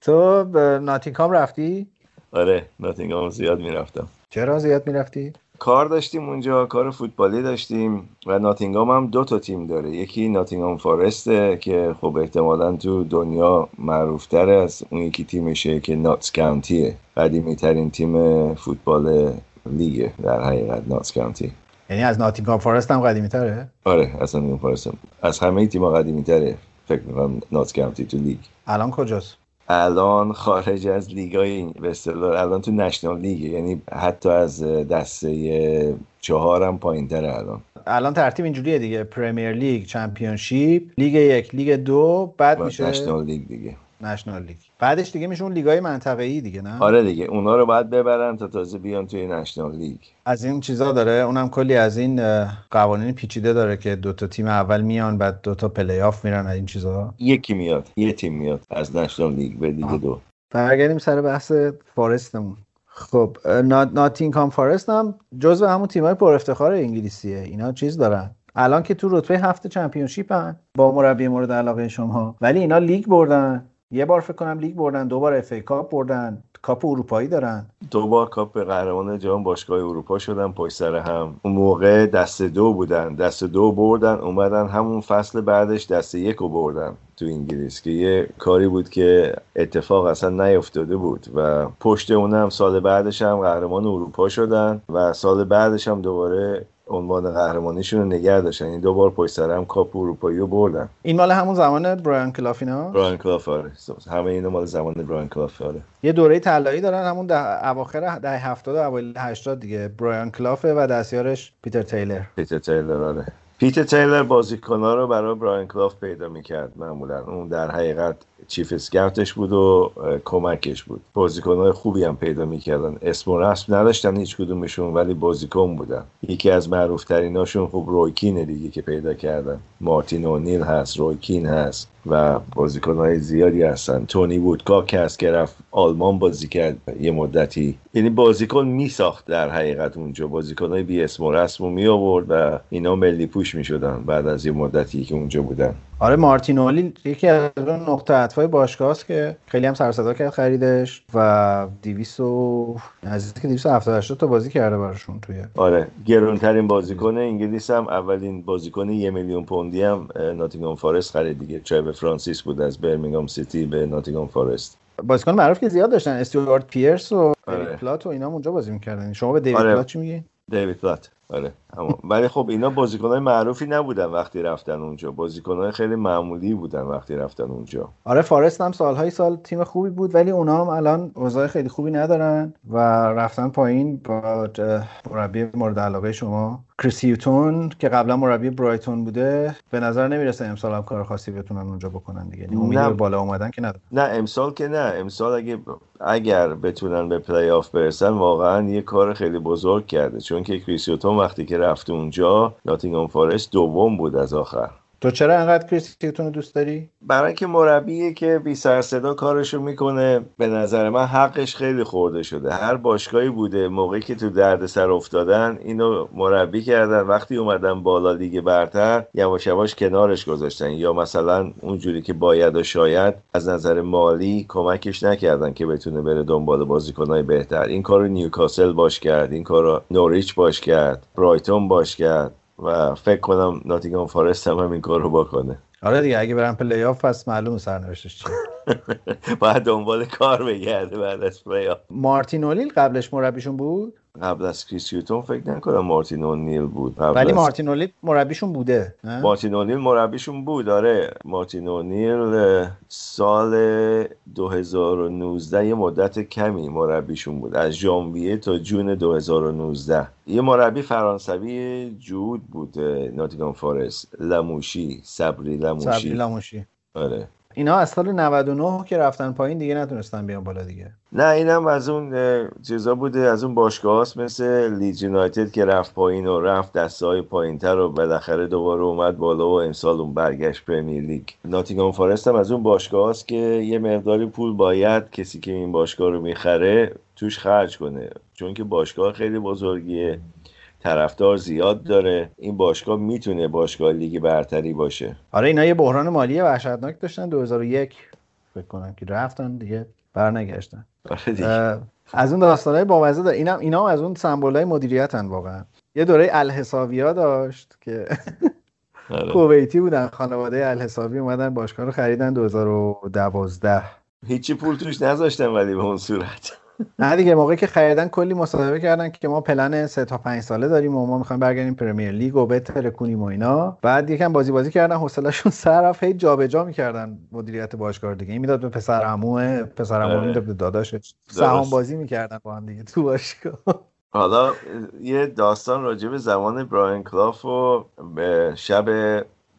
تو به ناتینگهام رفتی؟ آره ناتینگهام زیاد میرفتم. چرا زیاد میرفتی؟ کار داشتیم اونجا، کار فوتبالی داشتیم و ناتینگهام هم دو تا تیم داره، یکی ناتینگهام فارسته که خب احتمالاً تو دنیا معروف‌تر از اون یکی تیمشه که ناتس کانتیه، قدیمی‌ترین تیم فوتبال لیگ در حقیقت ناتس کانتی، یعنی از ناتینگهام فارست هم قدیمی‌تره. آره از ناتینگهام فارست هم. از همه تیم‌ها قدیمی‌تره فکر می‌کنم ناتس کانتی تو لیگ. الان کجاست؟ الان خارج از لیگای به اصطلاح الان تو نشنال لیگه، یعنی حتی از دسته چهار هم پایین‌تره. الان الان ترتیب اینجوریه دیگه، پرمیر لیگ، چمپیونشیپ، لیگ یک، لیگ دو، بعد میشه نشنال لیگ دیگه. نشنال لیگ بعدش دیگه میشه اون لیگای منطقه‌ای دیگه، نه؟ آره دیگه اونا رو باید ببرن تا تازه بیان توی نشنال لیگ. از این چیزا داره، اونم کلی از این قوانین پیچیده داره که دو تا تیم اول میان بعد دو تا پلی آف میرن از این چیزا. یکی میاد، یه تیم میاد از نشنال لیگ به لیگ دو. برگردیم سر بحث فارستمون. خب ناتینگهام فارست هم جزو همون تیمای پر افتخار انگلیسیه. اینا چیز دارن الان که تو رتبه هفت چمپیونشیپن با مربی مورد علاقه شما، ولی اینا لیگ بردن، یه بار فکر کنم لیگ بردن، دو بار اف ای کاپ بردن، کاپ اروپایی دارن، دو بار کاپ قهرمان جام باشگاه اروپا شدن پشت سر هم. اون موقع دسته دو بودن، دسته دو بردن، اومدن همون فصل بعدش دسته یک رو بردن تو انگلیس که یه کاری بود که اتفاق اصلا نیفتاده بود و پشت اونم سال بعدش هم قهرمان اروپا شدن و سال بعدش هم دوباره عنوان قهرمانیشون رو نگه داشتن. این دو بار پشت سر هم کاپ اروپایی رو بردن. این مال همون زمان برایان کلاف اینا؟ برایان کلاف آره. همه اینا مال زمان برایان کلاف آره. یه دوره طلایی دارن همون ده اواخر دهه هفتاد و اوایل هشتاد دیگه. برایان کلاف و دستیارش پیتر تیلر. پیتر تیلر آره. پیتر تیلر بازیکن‌ها رو برای برایان کلاف پیدا می‌کرد معمولاً. اون در حقیقت چیف اسکاوتش بود و کمکش بود. بازیکن‌های خوبی هم پیدا می‌کردن. اسم و رسم نداشتن هیچ کدومشون ولی بازیکن بودن. یکی از معروف‌تریناشون خب رویکین دیگه که پیدا کردن. مارتین اونیل هست، رویکین هست و بازیکن‌های زیادی هستن. تونی وودکاک هست که رفت آلمان بازی کرد یه مدتی. یعنی بازیکن می‌ساخت در حقیقت اونجا. بازیکن‌های بی اسم و رسمو می‌آورد و اینا ملی پوش می‌شدن بعد از یه مدتی که اونجا بودن. آره مارتین اونیل یکی از اون نقطه عطفای باشگاه است که خیلی هم سر و صدا کرد خریدش و دویست و نزدیک دویست و هفتاد هشتاد تا بازی کرده براشون توی. آره گرانترین بازیکن انگلیس هم اولین بازیکن یه میلیون پوندی هم ناتینگهام فارست خرید دیگه، چای به فرانسیس بود از برمینگام سیتی به ناتینگهام فارست. بازیکن معروف که زیاد داشتن، استوارت پیرس و دیوید آره. پلات و اینا هم اونجا بازی می‌کردن. شما به دیوید آره. پلات چی میگی؟ دیوید پلات آره. اما ولی خب اینا بازیکن‌های معروفی نبودن وقتی رفتن اونجا، بازیکن‌های خیلی معمولی بودن وقتی رفتن اونجا. آره فارست هم سالهای سال تیم خوبی بود ولی اونا هم الان اوضاع خیلی خوبی ندارن و رفتن پایین با مربی مورد علاقه شما کریس هیوتون که قبلا مربی برایتون بوده. به نظر نمیرسه امسال هم کار خاصی بتونن اونجا بکنن دیگه، امید به بالا اومدن که ندارن. نه امسال که نه، امسال اگه اگر بتونن به پلی آف برسن واقعا یه کار خیلی بزرگ کرده، چون که کریس هیوتون وقتی که رفت اونجا ناتینگهام فارست دوم بود از آخر. تو چرا انقدر کریس هیوتون رو دوست داری؟ برای اینکه مربیه که بی سر صدا کارشو میکنه. به نظر من حقش خیلی خورده شده، هر باشگاهی بوده موقعی که تو دردسر افتادن اینو مربی کردن، وقتی اومدن بالا لیگ برتر یواش یواش کنارش گذاشتن یا مثلا اونجوری که باید و شاید از نظر مالی کمکش نکردن که بتونه بره دنبال بازیکنای بهتر. این کارو نیوکاسل باش کرد، این کارو نوریچ باش کرد، برایتون باش کرد و فکر کنم ناتینگهام فارست هم این کار رو بکنه. آره دیگه اگه برن پلی آف پس معلوم سرنوشتش چیه. باید دنبال کار بگرده بعد از پلی آف. مارتین اولیل قبلش مربیشون بود؟ قبل از کریس هیوتون فکر نکنم مارتین اونیل بود، ولی مارتین اونیل مربیشون بوده. مارتین اونیل مربیشون بود آره. مارتین اونیل سال دو هزار و نوزده یه مدت کمی مربیشون بود، از ژانویه تا جون دو هزار و نوزده. یه مربی فرانسوی جود بود ناتینگهام فارست، لاموشی، صبری لاموشی. صبری لاموشی آره. اینا از سال نود و نه که رفتن پایین دیگه نتونستن بیان بالا دیگه. نه اینم از اون چیزا بوده، از اون باشگاهاست مثل لیدز یونایتد که رفت پایین و رفت دسته‌های پایین‌تر و بالاخره دوباره اومد بالا و امسال اون برگشت پرمیر لیگ. ناتینگهام فارست هم از اون باشگاهاست که یه مقداری پول باید کسی که این باشگاه رو میخره توش خرج کنه، چون که باشگاه خیلی بزرگیه، طرفدار زیاد داره، این باشگاه میتونه باشگاه لیگ برتری باشه. آره اینا یه بحران مالی وحشتناک داشتن دو هزار و یک فکر کنم که رفتن دیگه برنگشتن. آره دیگه. از اون داستانای بامزه داره. اینا اینا از اون سمبولای مدیریتن واقعا. یه دوره الحساویا داشت که کویتی بودن، خانواده الحساوی اومدن باشگاه رو خریدن دو هزار و دوازده. هیچی پول توش نذاشتن ولی به اون صورت. نه دیگه موقعی که خریدن کلی مصاحبه کردن که ما پلن سه تا پنج ساله داریم و ما می‌خوایم برگردیم پرمیر لیگ و بهتر کنیم و اینا. بعد یکم بازی بازی کردن حوصله‌شون سر رفت، هی جابجا می‌کردن مدیریت باشگاه دیگه. این میداد به پسر عموه، پسر عمو میداد به داداشش. سهام بازی می‌کردن با هم دیگه تو باشگاه. حالا یه داستان راجع به زمان برایان کلاف و به شب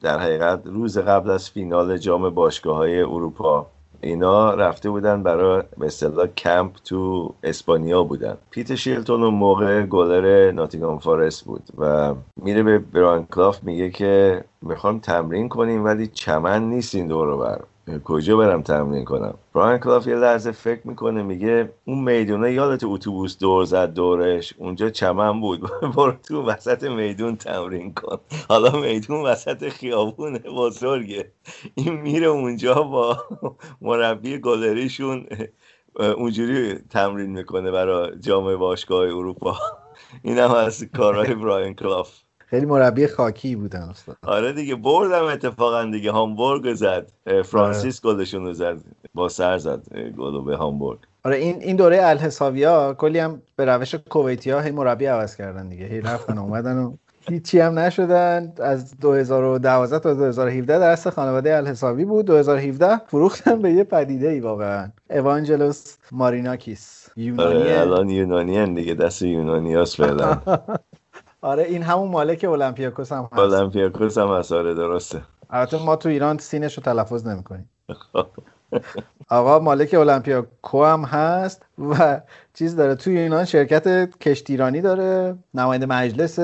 در حقیقت روز قبل از فینال جام باشگاه‌های اروپا، اینا رفته بودن برای به اصطلاح کمپ تو اسپانیا بودن. پیت شیلتون اون موقع گلر ناتینگهام فارست بود و میره به برایان کلاف میگه که میخوام تمرین کنیم ولی چمن نیست این دور و بر، کجا برم تمرین کنم؟ برایان کلاف یه لحظه فکر میکنه میگه اون میدونه یادت اتوبوس دور زد دورش، اونجا چمن بود، برو تو وسط میدون تمرین کن. حالا میدون وسط خیابونه بزرگه، این میره اونجا با مربی گالریشون اونجوری تمرین میکنه برای جام باشگاه اروپا. این هم از کارهای برایان کلاف. خیلی مربی خاکی بودن اصلا. آره دیگه بردم اتفاقا دیگه، هامبورگ زد فرانسیس گلشون رو زد، با سر زد گل به هامبورگ. آره این این دوره الحساویا کلی هم به روش کویتی‌ها هی مربی عوض کردن دیگه، هی رفتن اومدن و هیچی هم نشدن. از دو هزار و دوازده تا دو هزار و هفده در اصل خانواده الحساوی بود. دو هزار و هفده فروختن به یه پدیده‌ای واقعا، اوانجلوس ماریناکیس یونانی. الان یونانیان دیگه، دست یونانیاس فعلا. آره این همون مالک اولمپیاکوس هم هست. اولمپیاکوس هم هست آره درسته. البته ما تو ایران سینش رو تلفظ نمی کنیم. آقا مالک اولمپیاکو هم هست و چیز داره تو ایران، شرکت کشتیرانی داره، نماینده مجلس،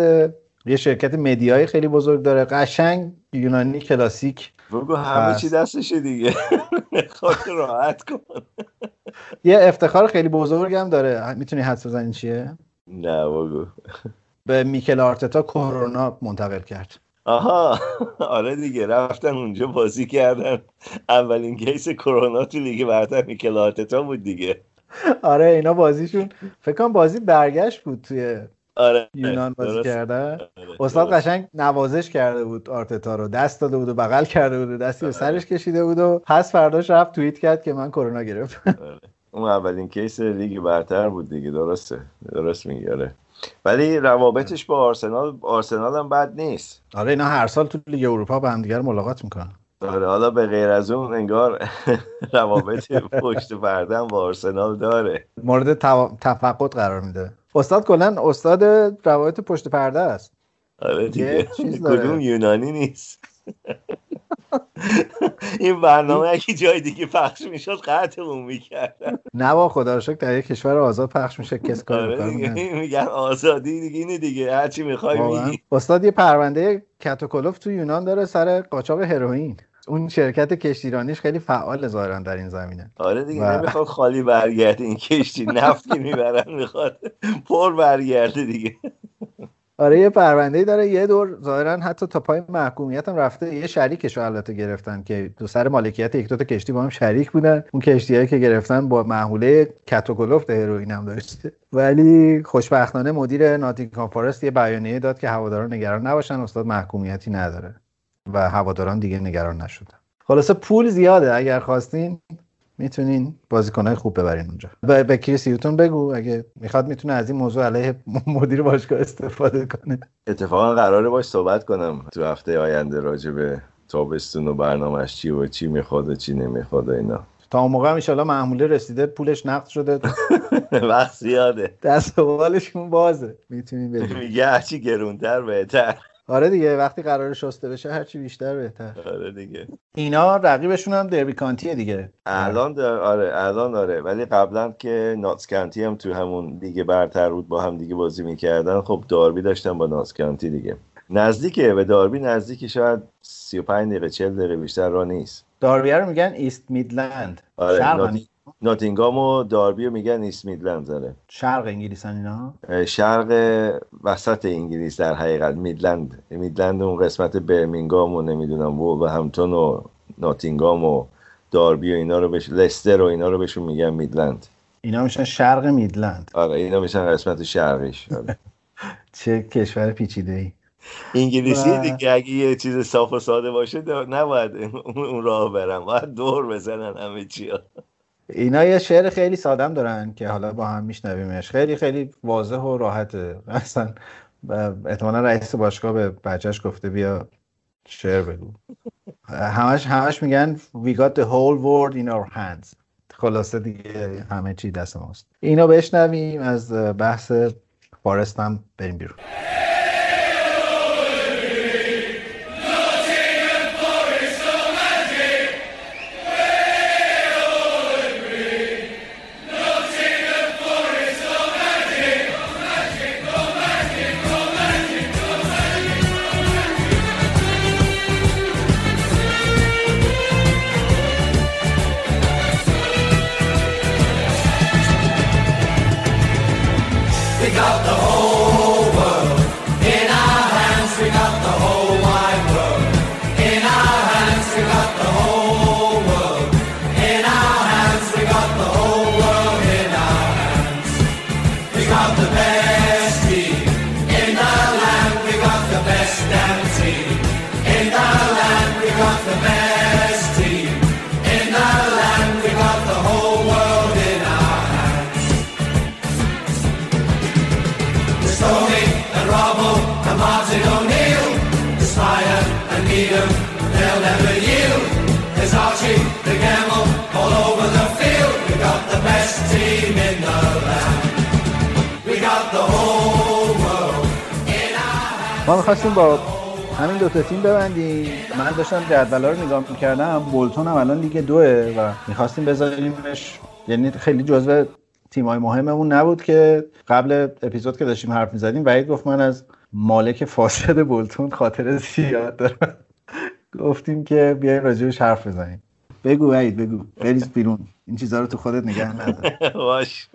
یه شرکت مدیای خیلی بزرگ داره، قشنگ یونانی کلاسیک. بگو همه چی دستشه دیگه، خاک راحت کن. یه افتخار خیلی بزرگ هم داره. میتونی حدس بزنی چیه؟ نه بگو. به میکل آرتتا کرونا منتقل کرد. آها آره دیگه رفتن اونجا بازی کردن، اولین کیس کرونا تو لیگ برتر میکل آرتتا بود دیگه. آره اینا بازیشون فکر کنم بازی برگشت بود توی آره. یونان بازی درست. کردن آره. استاد قشنگ نوازش کرده بود آرتتا رو، دست داده بود و بغل کرده بود و دستی آره. به سرش کشیده بود و پس فرداش رفت توییت کرد که من کرونا گرفتم. آره. اون اولین کیس لیگ برتر بود دیگه درسته، درست میگی آره. ولی روابطش با آرسنال آرسنال هم بد نیست. آره اینا هر سال تو لیگ اروپا با هم دیگه ملاقات میکنن. آره حالا به غیر از اون انگار روابط پشت پرده هم با آرسنال داره. مورد تفقد قرار میده. استاد کلا استاد روابط پشت پرده است. آره دیگه کدوم یونانی نیست. این برنامه اگه جای دیگه پخش میشد قطعمون میکردن. نه با خدا رو شکر در یک کشور آزاد پخش میشه کس کار میکنه. میگن آزادی دیگه، اینه دیگه، هرچی میخوای میگی. استاد یه پرونده کاتوکولوف تو یونان داره سر قاچاق هروئین. اون شرکت کشتیرانیش خیلی فعال ظاهرا در این زمینه. آره دیگه و... نمیخواد خالی برگرده این کشتی، نفتی میبرن میخواد پر برگرده دیگه. آره یه پرونده‌ای داره، یه دور ظاهراً حتی تا پای محکومیت هم رفته. یه شریکش رو البته گرفتن که دو سر مالکیت یک دو تا کشتی با هم شریک بودن. اون کشتیایی که گرفتن با محوله کاتوکولوف هروئین هم داشته، ولی خوشبختانه مدیر ناتینگهام فارست یه بیانیه داد که هواداران نگران نباشن، استاد محکومیتی نداره و هواداران دیگه نگران نشدن. خلاصه پول زیاده، اگر خواستین میتونین بازیکنای خوب ببرین اونجا. و به کریس یوتون بگو اگه میخواد میتونه از این موضوع علیه مدیر باشگاه استفاده کنه. اتفاقا قراره باش صحبت کنم تو هفته آینده راجع به تابستون و برنامه‌اش چی و چی میخواد و چی نمیخواد اینا. تا اون موقع ان شاءالله معموله رسیده، پولش نقد شده، وقت زیاده، دست و بالشون بازه، میتونین بدین. میگه هرچی گرونتر بهتر. آره دیگه وقتی قرار شسته بشه هر چی بیشتر بهتر. آره دیگه اینا رقیبشون هم دربی کانتیه دیگه الان. داره آره الان آره، ولی قبلا که ناتس کانتی هم تو همون دیگه برتر بود، با هم دیگه بازی میکردن. خب داربی داشتن با ناتس کانتی دیگه، نزدیکه به داربی، نزدیکه شاید سی و پنج دقیقه چهل دقیقه بیشتر راه نیست. داربی رو میگن ایست میدلند. آره نات... ناتینگهام و داربی رو میگن ایست میدلند. داره شرق انگلیسن اینا، شرق وسط انگلیس در حقیقت. میدلند میدلند اون قسمت برمینگام و نمیدونم و همتون و ناتینگهام و داربی و اینا رو بهش، لستر و اینا رو بهشون میگن میدلند. اینا میشن شرق میدلند. آره اینا میشن قسمت شرقیش. آره. چه کشور پیچیده‌ای. انگلیسی و... دیگه اگه یه چیز صاف و ساده باشه نباید اون راه برن، باید دور بزنن همه چیا. اینا یه شعر خیلی ساده هم دارن که حالا با هم میشنویمش، خیلی خیلی واضح و راحته. اصلا احتمالا رئیس باشگاه به بچه‌اش گفته بیا شعر بگو. همش همش میگن we got the whole world in our hands. خلاصه دیگه همه چی دست ماست. اینا بشنویم، از بحث فارست هم بریم بیرون. ما میخواستیم با همین دوتا تیم ببندیم. من داشتم جدول‌ها رو نگاه میکردم، بولتون هم الان لیگ دوه و میخواستیم بذاریمش، یعنی خیلی جزو تیمای مهممون نبود که قبل اپیزود که داشتیم حرف میزدیم وحید گفت من از مالک فاسد بولتون خاطره زیاد دارم. گفتیم که بیاین راجعش حرف بزنیم. بگو وحید بگو، بریز بیرون این چیزا رو تو خودت نگه ندار. باش.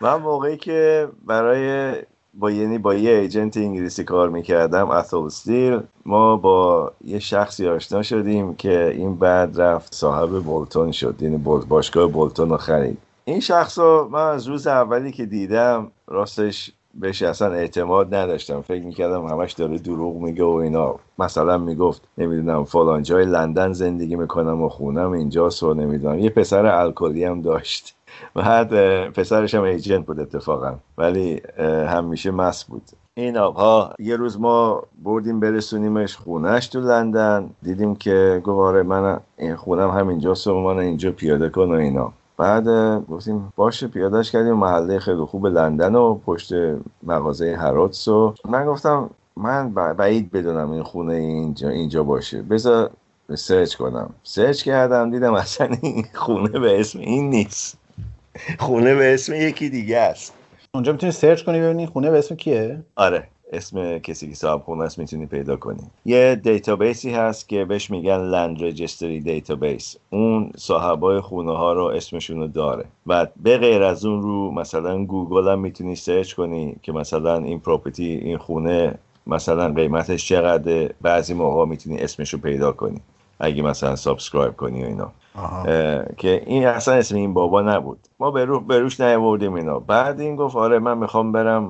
من موقعی که برای با یعنی با یه ایجنت انگلیسی کار میکردم، اثل استیل، ما با یه شخصی آشنا شدیم که این بعد رفت صاحب بولتون شد، یعنی باشگاه بولتون رو خرید. این شخص رو من از روز اولی که دیدم راستش بهش اصلا اعتماد نداشتم، فکر میکردم همش داره دروغ میگه و اینا. مثلا میگفت نمیدونم فلان جای لندن زندگی میکنم و خونم اینجاست و نمیدونم. یه پسر الکلی هم داشت و بعد پسرش هم ایجنت بود اتفاقا، ولی همیشه مست بود. این آبها یه روز ما بردیم برسونیمش خونهش تو لندن، دیدیم که گواره من این خونم همینجاست و من اینجا پیاده کن و اینا. بعد گفتیم باشه، پیادهش کردیم محله خیلی خوب لندن و پشت مغازه هرودس. و من گفتم من بعید بدونم این خونه اینجا اینجا باشه، بذار سرچ کنم. سرچ کردم دیدم اصلا این خونه به اسم این نیست، خونه به اسم یکی دیگه است. اونجا میتونی سرچ کنی ببینی خونه به اسم کیه؟ آره، اسم کسی که صاحب خونه است میتونی پیدا کنی. یه دیتابیسی هست که بهش میگن لند رجستری دیتابیس، اون صاحبای خونه ها رو اسمشون رو داره. بعد به غیر از اون رو مثلا گوگل هم میتونی سرچ کنی که مثلا این پراپرتی، این خونه مثلا قیمتش چقدره. بعضی موقع میتونی اسمش رو پیدا کنی اگه مثلا سابسکرایب کنی و اینا. که این اصلا اسم این بابا نبود، ما بروش بروش نیاوردیم اینا. بعد این گفت آره من میخوام برم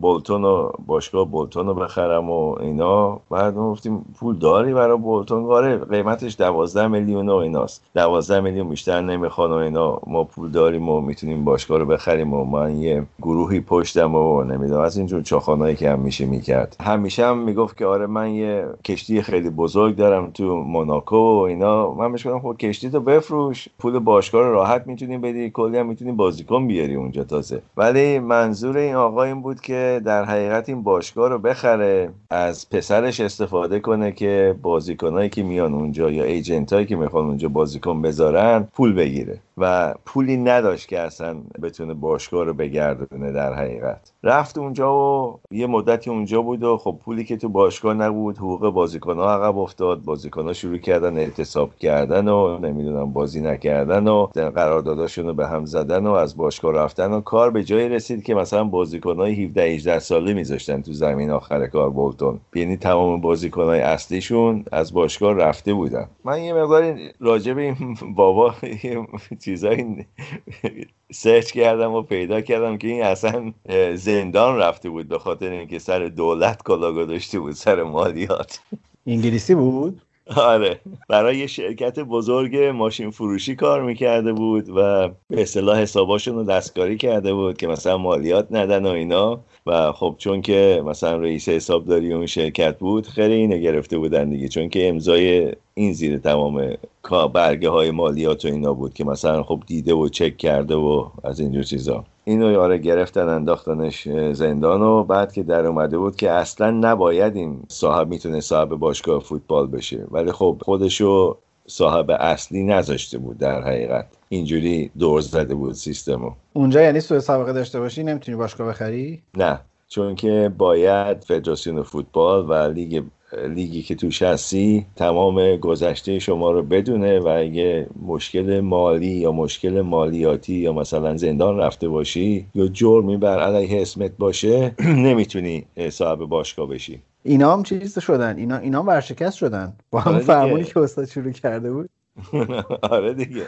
بولتون و باشگاه بولتون رو بخرم و اینا. بعد ما گفتیم پول داری برای بولتون؟ آره قیمتش دوازده میلیون و ایناست، دوازده میلیون بیشتر نمیخوان و اینا. ما پول داریم و میتونیم باشگاه رو بخریم و من یه گروهی پشتم و نمیدونم از اینجور چاخانایی که همیشه میکرد. همیشه هم میگفت که آره من یه کشتی خیلی بزرگ دارم تو موناکو و اینا. من بهش گفتم خب کشتی تو بفروش، پول باشگاه رو راحت میتونیم بدی، کلی هم میتونیم بازیکن بیاری اونجا تازه. ولی منظور این آقا این بود که در حقیقت این باشگاه رو بخره، از پسرش استفاده کنه که بازیکنایی که میان اونجا یا ایجنتایی که میخوان اونجا بازیکن بذارن پول بگیره. و پولی نداشت که اصلا بتونه باشگاه رو بگردونه در حقیقت. رفت اونجا و یه مدتی اونجا بود و خب پولی که تو باشگاه نبود، حقوق بازیکن‌ها عقب افتاد، بازیکن‌ها شروع کردن اعتصاب کردن و نمیدونم بازی نکردن و قرارداداشون رو به هم زدن و از باشگاه رفتن و کار به جایی رسید که مثلا بازیکن‌های هفده هجده ساله میذاشتن تو زمین آخر کار بولتون، یعنی تمام بازیکن‌های اصلیشون از باشگاه رفته بودن. من یه مقدار راجع به این بابا چیزایی سرچ کردم و پیدا کردم که این اصلا زندان رفته بود به خاطر اینکه سر دولت کلا گذاشته بود، سر مالیات. انگلیسی بود؟ آره، برای یه شرکت بزرگ ماشین فروشی کار میکرده بود و به اصطلاح حساباشون رو دستکاری کرده بود که مثلا مالیات ندن و اینا. و خب چون که مثلا رئیس حسابداری اون شرکت بود خیلی اینو گرفته بودن دیگه، چون که امضای این زیر تمام برگه های مالیات و اینا بود که مثلا خب دیده و چک کرده و از اینجور چیزا. اینو یاره گرفتن انداختنش زندان. و بعد که در اومده بود که اصلا نباید این صاحب میتونه صاحب باشگاه فوتبال بشه، ولی خب خودشو صاحب اصلی نذاشته بود در حقیقت، اینجوری دورز زده بود سیستمو. اونجا یعنی سوء سابقه داشته باشی نمیتونی باشگاه بخری؟ نه، چون که باید فدراسیون فوتبال و لیگ لیگی که توش هستی تمام گذشته شما رو بدونه و اگه مشکل مالی یا مشکل مالیاتی یا مثلا زندان رفته باشی یا جرمی بر علیه اسمت باشه نمیتونی صاحب باشگاه بشی. اینا هم چیز شدن، اینا اینا هم ورشکست شدن با هم. آره فرمونی که استاد شروع کرده بود. آره دیگه.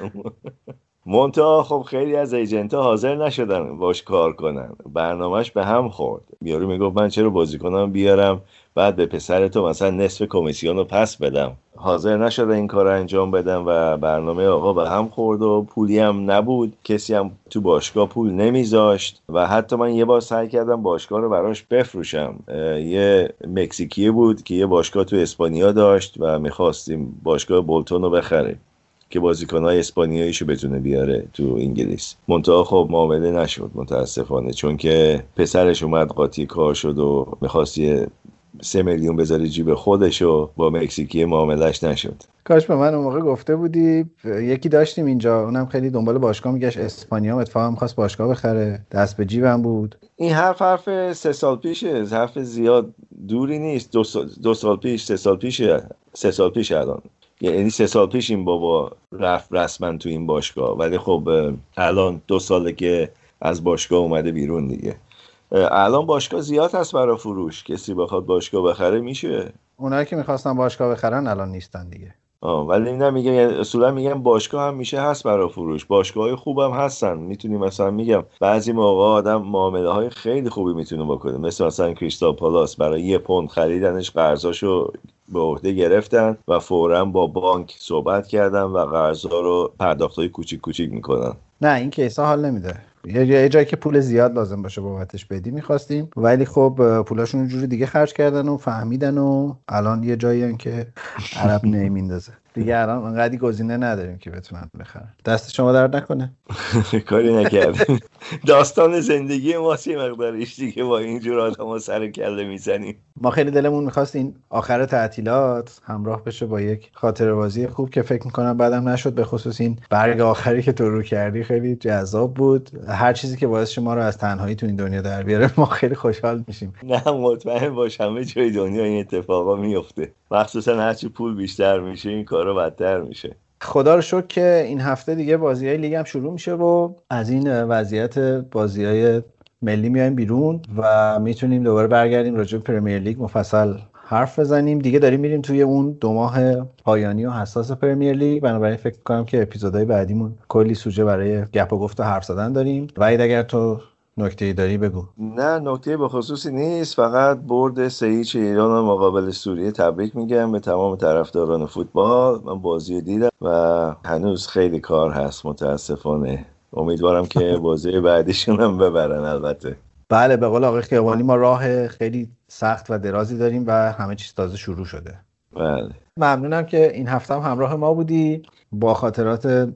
منتها خب خیلی از ایجنت‌ها حاضر نشدن باش کار کنن، برنامهش به هم خورد. یارو میگفت من چرا بازیکنام بیارم بعد به پسر تو مثلا نصف کمیسیون رو پس بدم؟ حاضر نشده این کار انجام بدم و برنامه آقا به هم خورد و پولی هم نبود، کسی هم تو باشگاه پول نمیذاشت. و حتی من یه بار سعی کردم باشگاه رو براش بفروشم. یه مکزیکی بود که یه باشگاه تو اسپانیا داشت و میخواستیم باشگاه بولتون رو بخره که بازیکن‌های اسپانیاییشو بتونه بیاره تو انگلیس. منتها خب معامله نشد متاسفانه، چون که پسرش اومد قاطی کار شد و می‌خواست سه میلیون بذاره جیب خودش و با مکزیکی معاملش نشد. کاش به من اون موقع گفته بودی. یکی داشتیم اینجا اونم خیلی دنبال باشگاه میگشت، اسپانیا اتفاقا می‌خواست باشگاه بخره، دست به جیبم بود. این حرف حرف سه سال پیشه، حرف زیاد دوری نیست، دو سال, دو سال پیش سه سال پیشه سه سال پیش الان. یعنی سه سال پیش این بابا رفت رسما تو این باشگاه، ولی خب الان دو ساله که از باشگاه اومده بیرون دیگه. الان باشگاه زیاد هست برای فروش، کسی بخواد باشگاه بخره میشه. اونایی که میخواستن باشگاه بخرن الان نیستن دیگه. آه ولی اینا میگم، اصولا میگم باشگاه هم میشه هست برای فروش، باشگاه‌های خوب هم هستن، میتونی مثلا میگم بعضی موقع آدم معامله‌های خیلی خوبی میتونه بکنه، مثل مثلا کریستال پالاس برای یه پوند خریدنش قرضاشو به عهده گرفتن و فوراً با بانک صحبت کردن و قرضا رو پرداخت‌های کوچیک کوچیک میکنن. نه این کیسا حال نمیده، یه جایی که پول زیاد لازم باشه بابتش بدی میخواستیم، ولی خب پولاشون یه جوری دیگه خرج کردن و فهمیدن و الان یه جایی هم که عرب نمیندازه دیگه، الان انقدری گزینه نداریم که بتونن بخرن. دست شما درد نکنه، کاری نکردیم، داستان زندگی ما سی مقدارش دیگه با اینجور آدما سر کله میزنیم. ما خیلی دلمون میخواست این آخر تعطیلات همراه بشه با یک خاطره بازی خوب که فکر میکنم بعدم نشد، به خصوص این برگ آخری که تو رو کردی خیلی جذاب بود. هر چیزی که باعث شما رو از تنهایی تو این دنیا در بیاره ما خیلی خوشحال میشیم. نه مطمئن باش همه جای دنیا این اتفاقا میفته، مخصوصا هرچی پول بیشتر میشه این کارا بدتر میشه. خدا رو شکر که این هفته دیگه بازی‌های لیگ هم شروع میشه و از این وضعیت بازی‌های ملی میایم بیرون و میتونیم دوباره برگردیم راجع به پرمیر لیگ مفصل حرف بزنیم دیگه. داریم میریم توی اون دو ماه پایانی و حساس پرمیر لیگ، بنابراین فکر می‌کنم که اپیزودهای بعدیمون کلی سوژه برای گپ و گفت و حرف زدن داریم. و اگر تو نکته‌ای داری بگو. نه نکته‌ای به خصوصی نیست، فقط برد سه هیچ ایران مقابل سوریه تبریک میگم به تمام طرفداران فوتبال. من بازی دیدم و هنوز خیلی کار هست متاسفانه، امیدوارم که بازی بعدیشون هم ببرن. البته بله، به قول آقای خیابانی ما راه خیلی سخت و درازی داریم و همه چیز تازه شروع شده. بله ممنونم که این هفته هم همراه ما بودی با خاطرات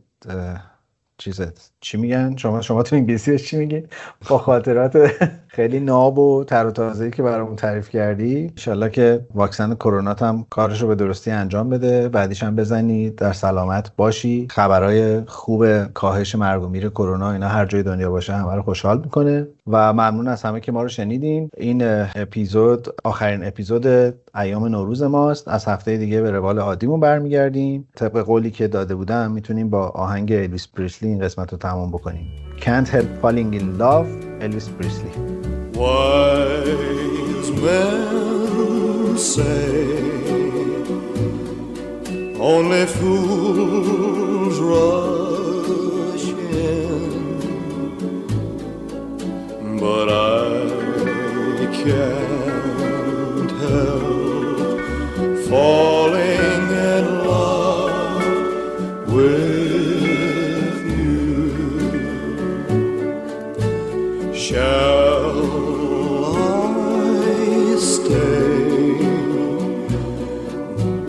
چیزت چی میگن شما شما تو انگلیسیش چی میگین، با خاطرات خیلی ناب و تر و تازه‌ای که برامون تعریف کردی. ان شاءالله که واکسن کرونا هم کارش رو به درستی انجام بده، بعدش هم بزنی، در سلامت باشی. خبرهای خوب کاهش مرگ و میر کرونا اینا هر جای دنیا باشه همه رو خوشحال میکنه. و ممنون از همه که ما رو شنیدین. این اپیزود آخرین اپیزود ایام نوروز ماست، از هفته دیگه به روال عادیمون برمیگردیم. طبق قولی که داده بودم میتونیم با آهنگ الویس پریسلی این قسمت رو تمام بکنیم. Can't help falling in love, Elvis Presley. Wise men say only fools rush in, but I can't help falling in love with. Shall I stay?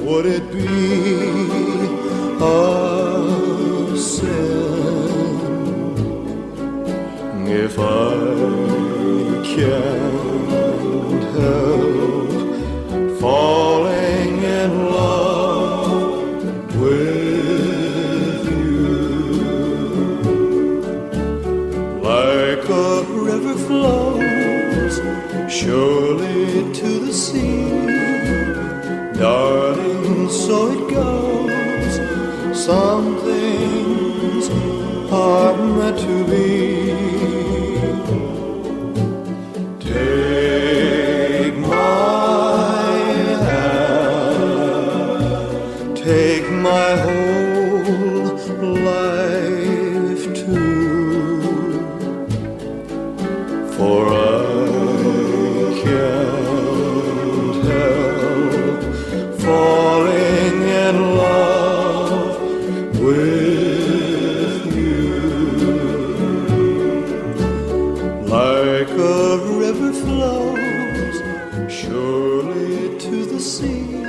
Would it be a sin if I can't help falling in love with? Surely to the sea, darling, so it goes. Some things are meant to be. Take my hand, take my whole life too, for I like a river flows surely to the sea.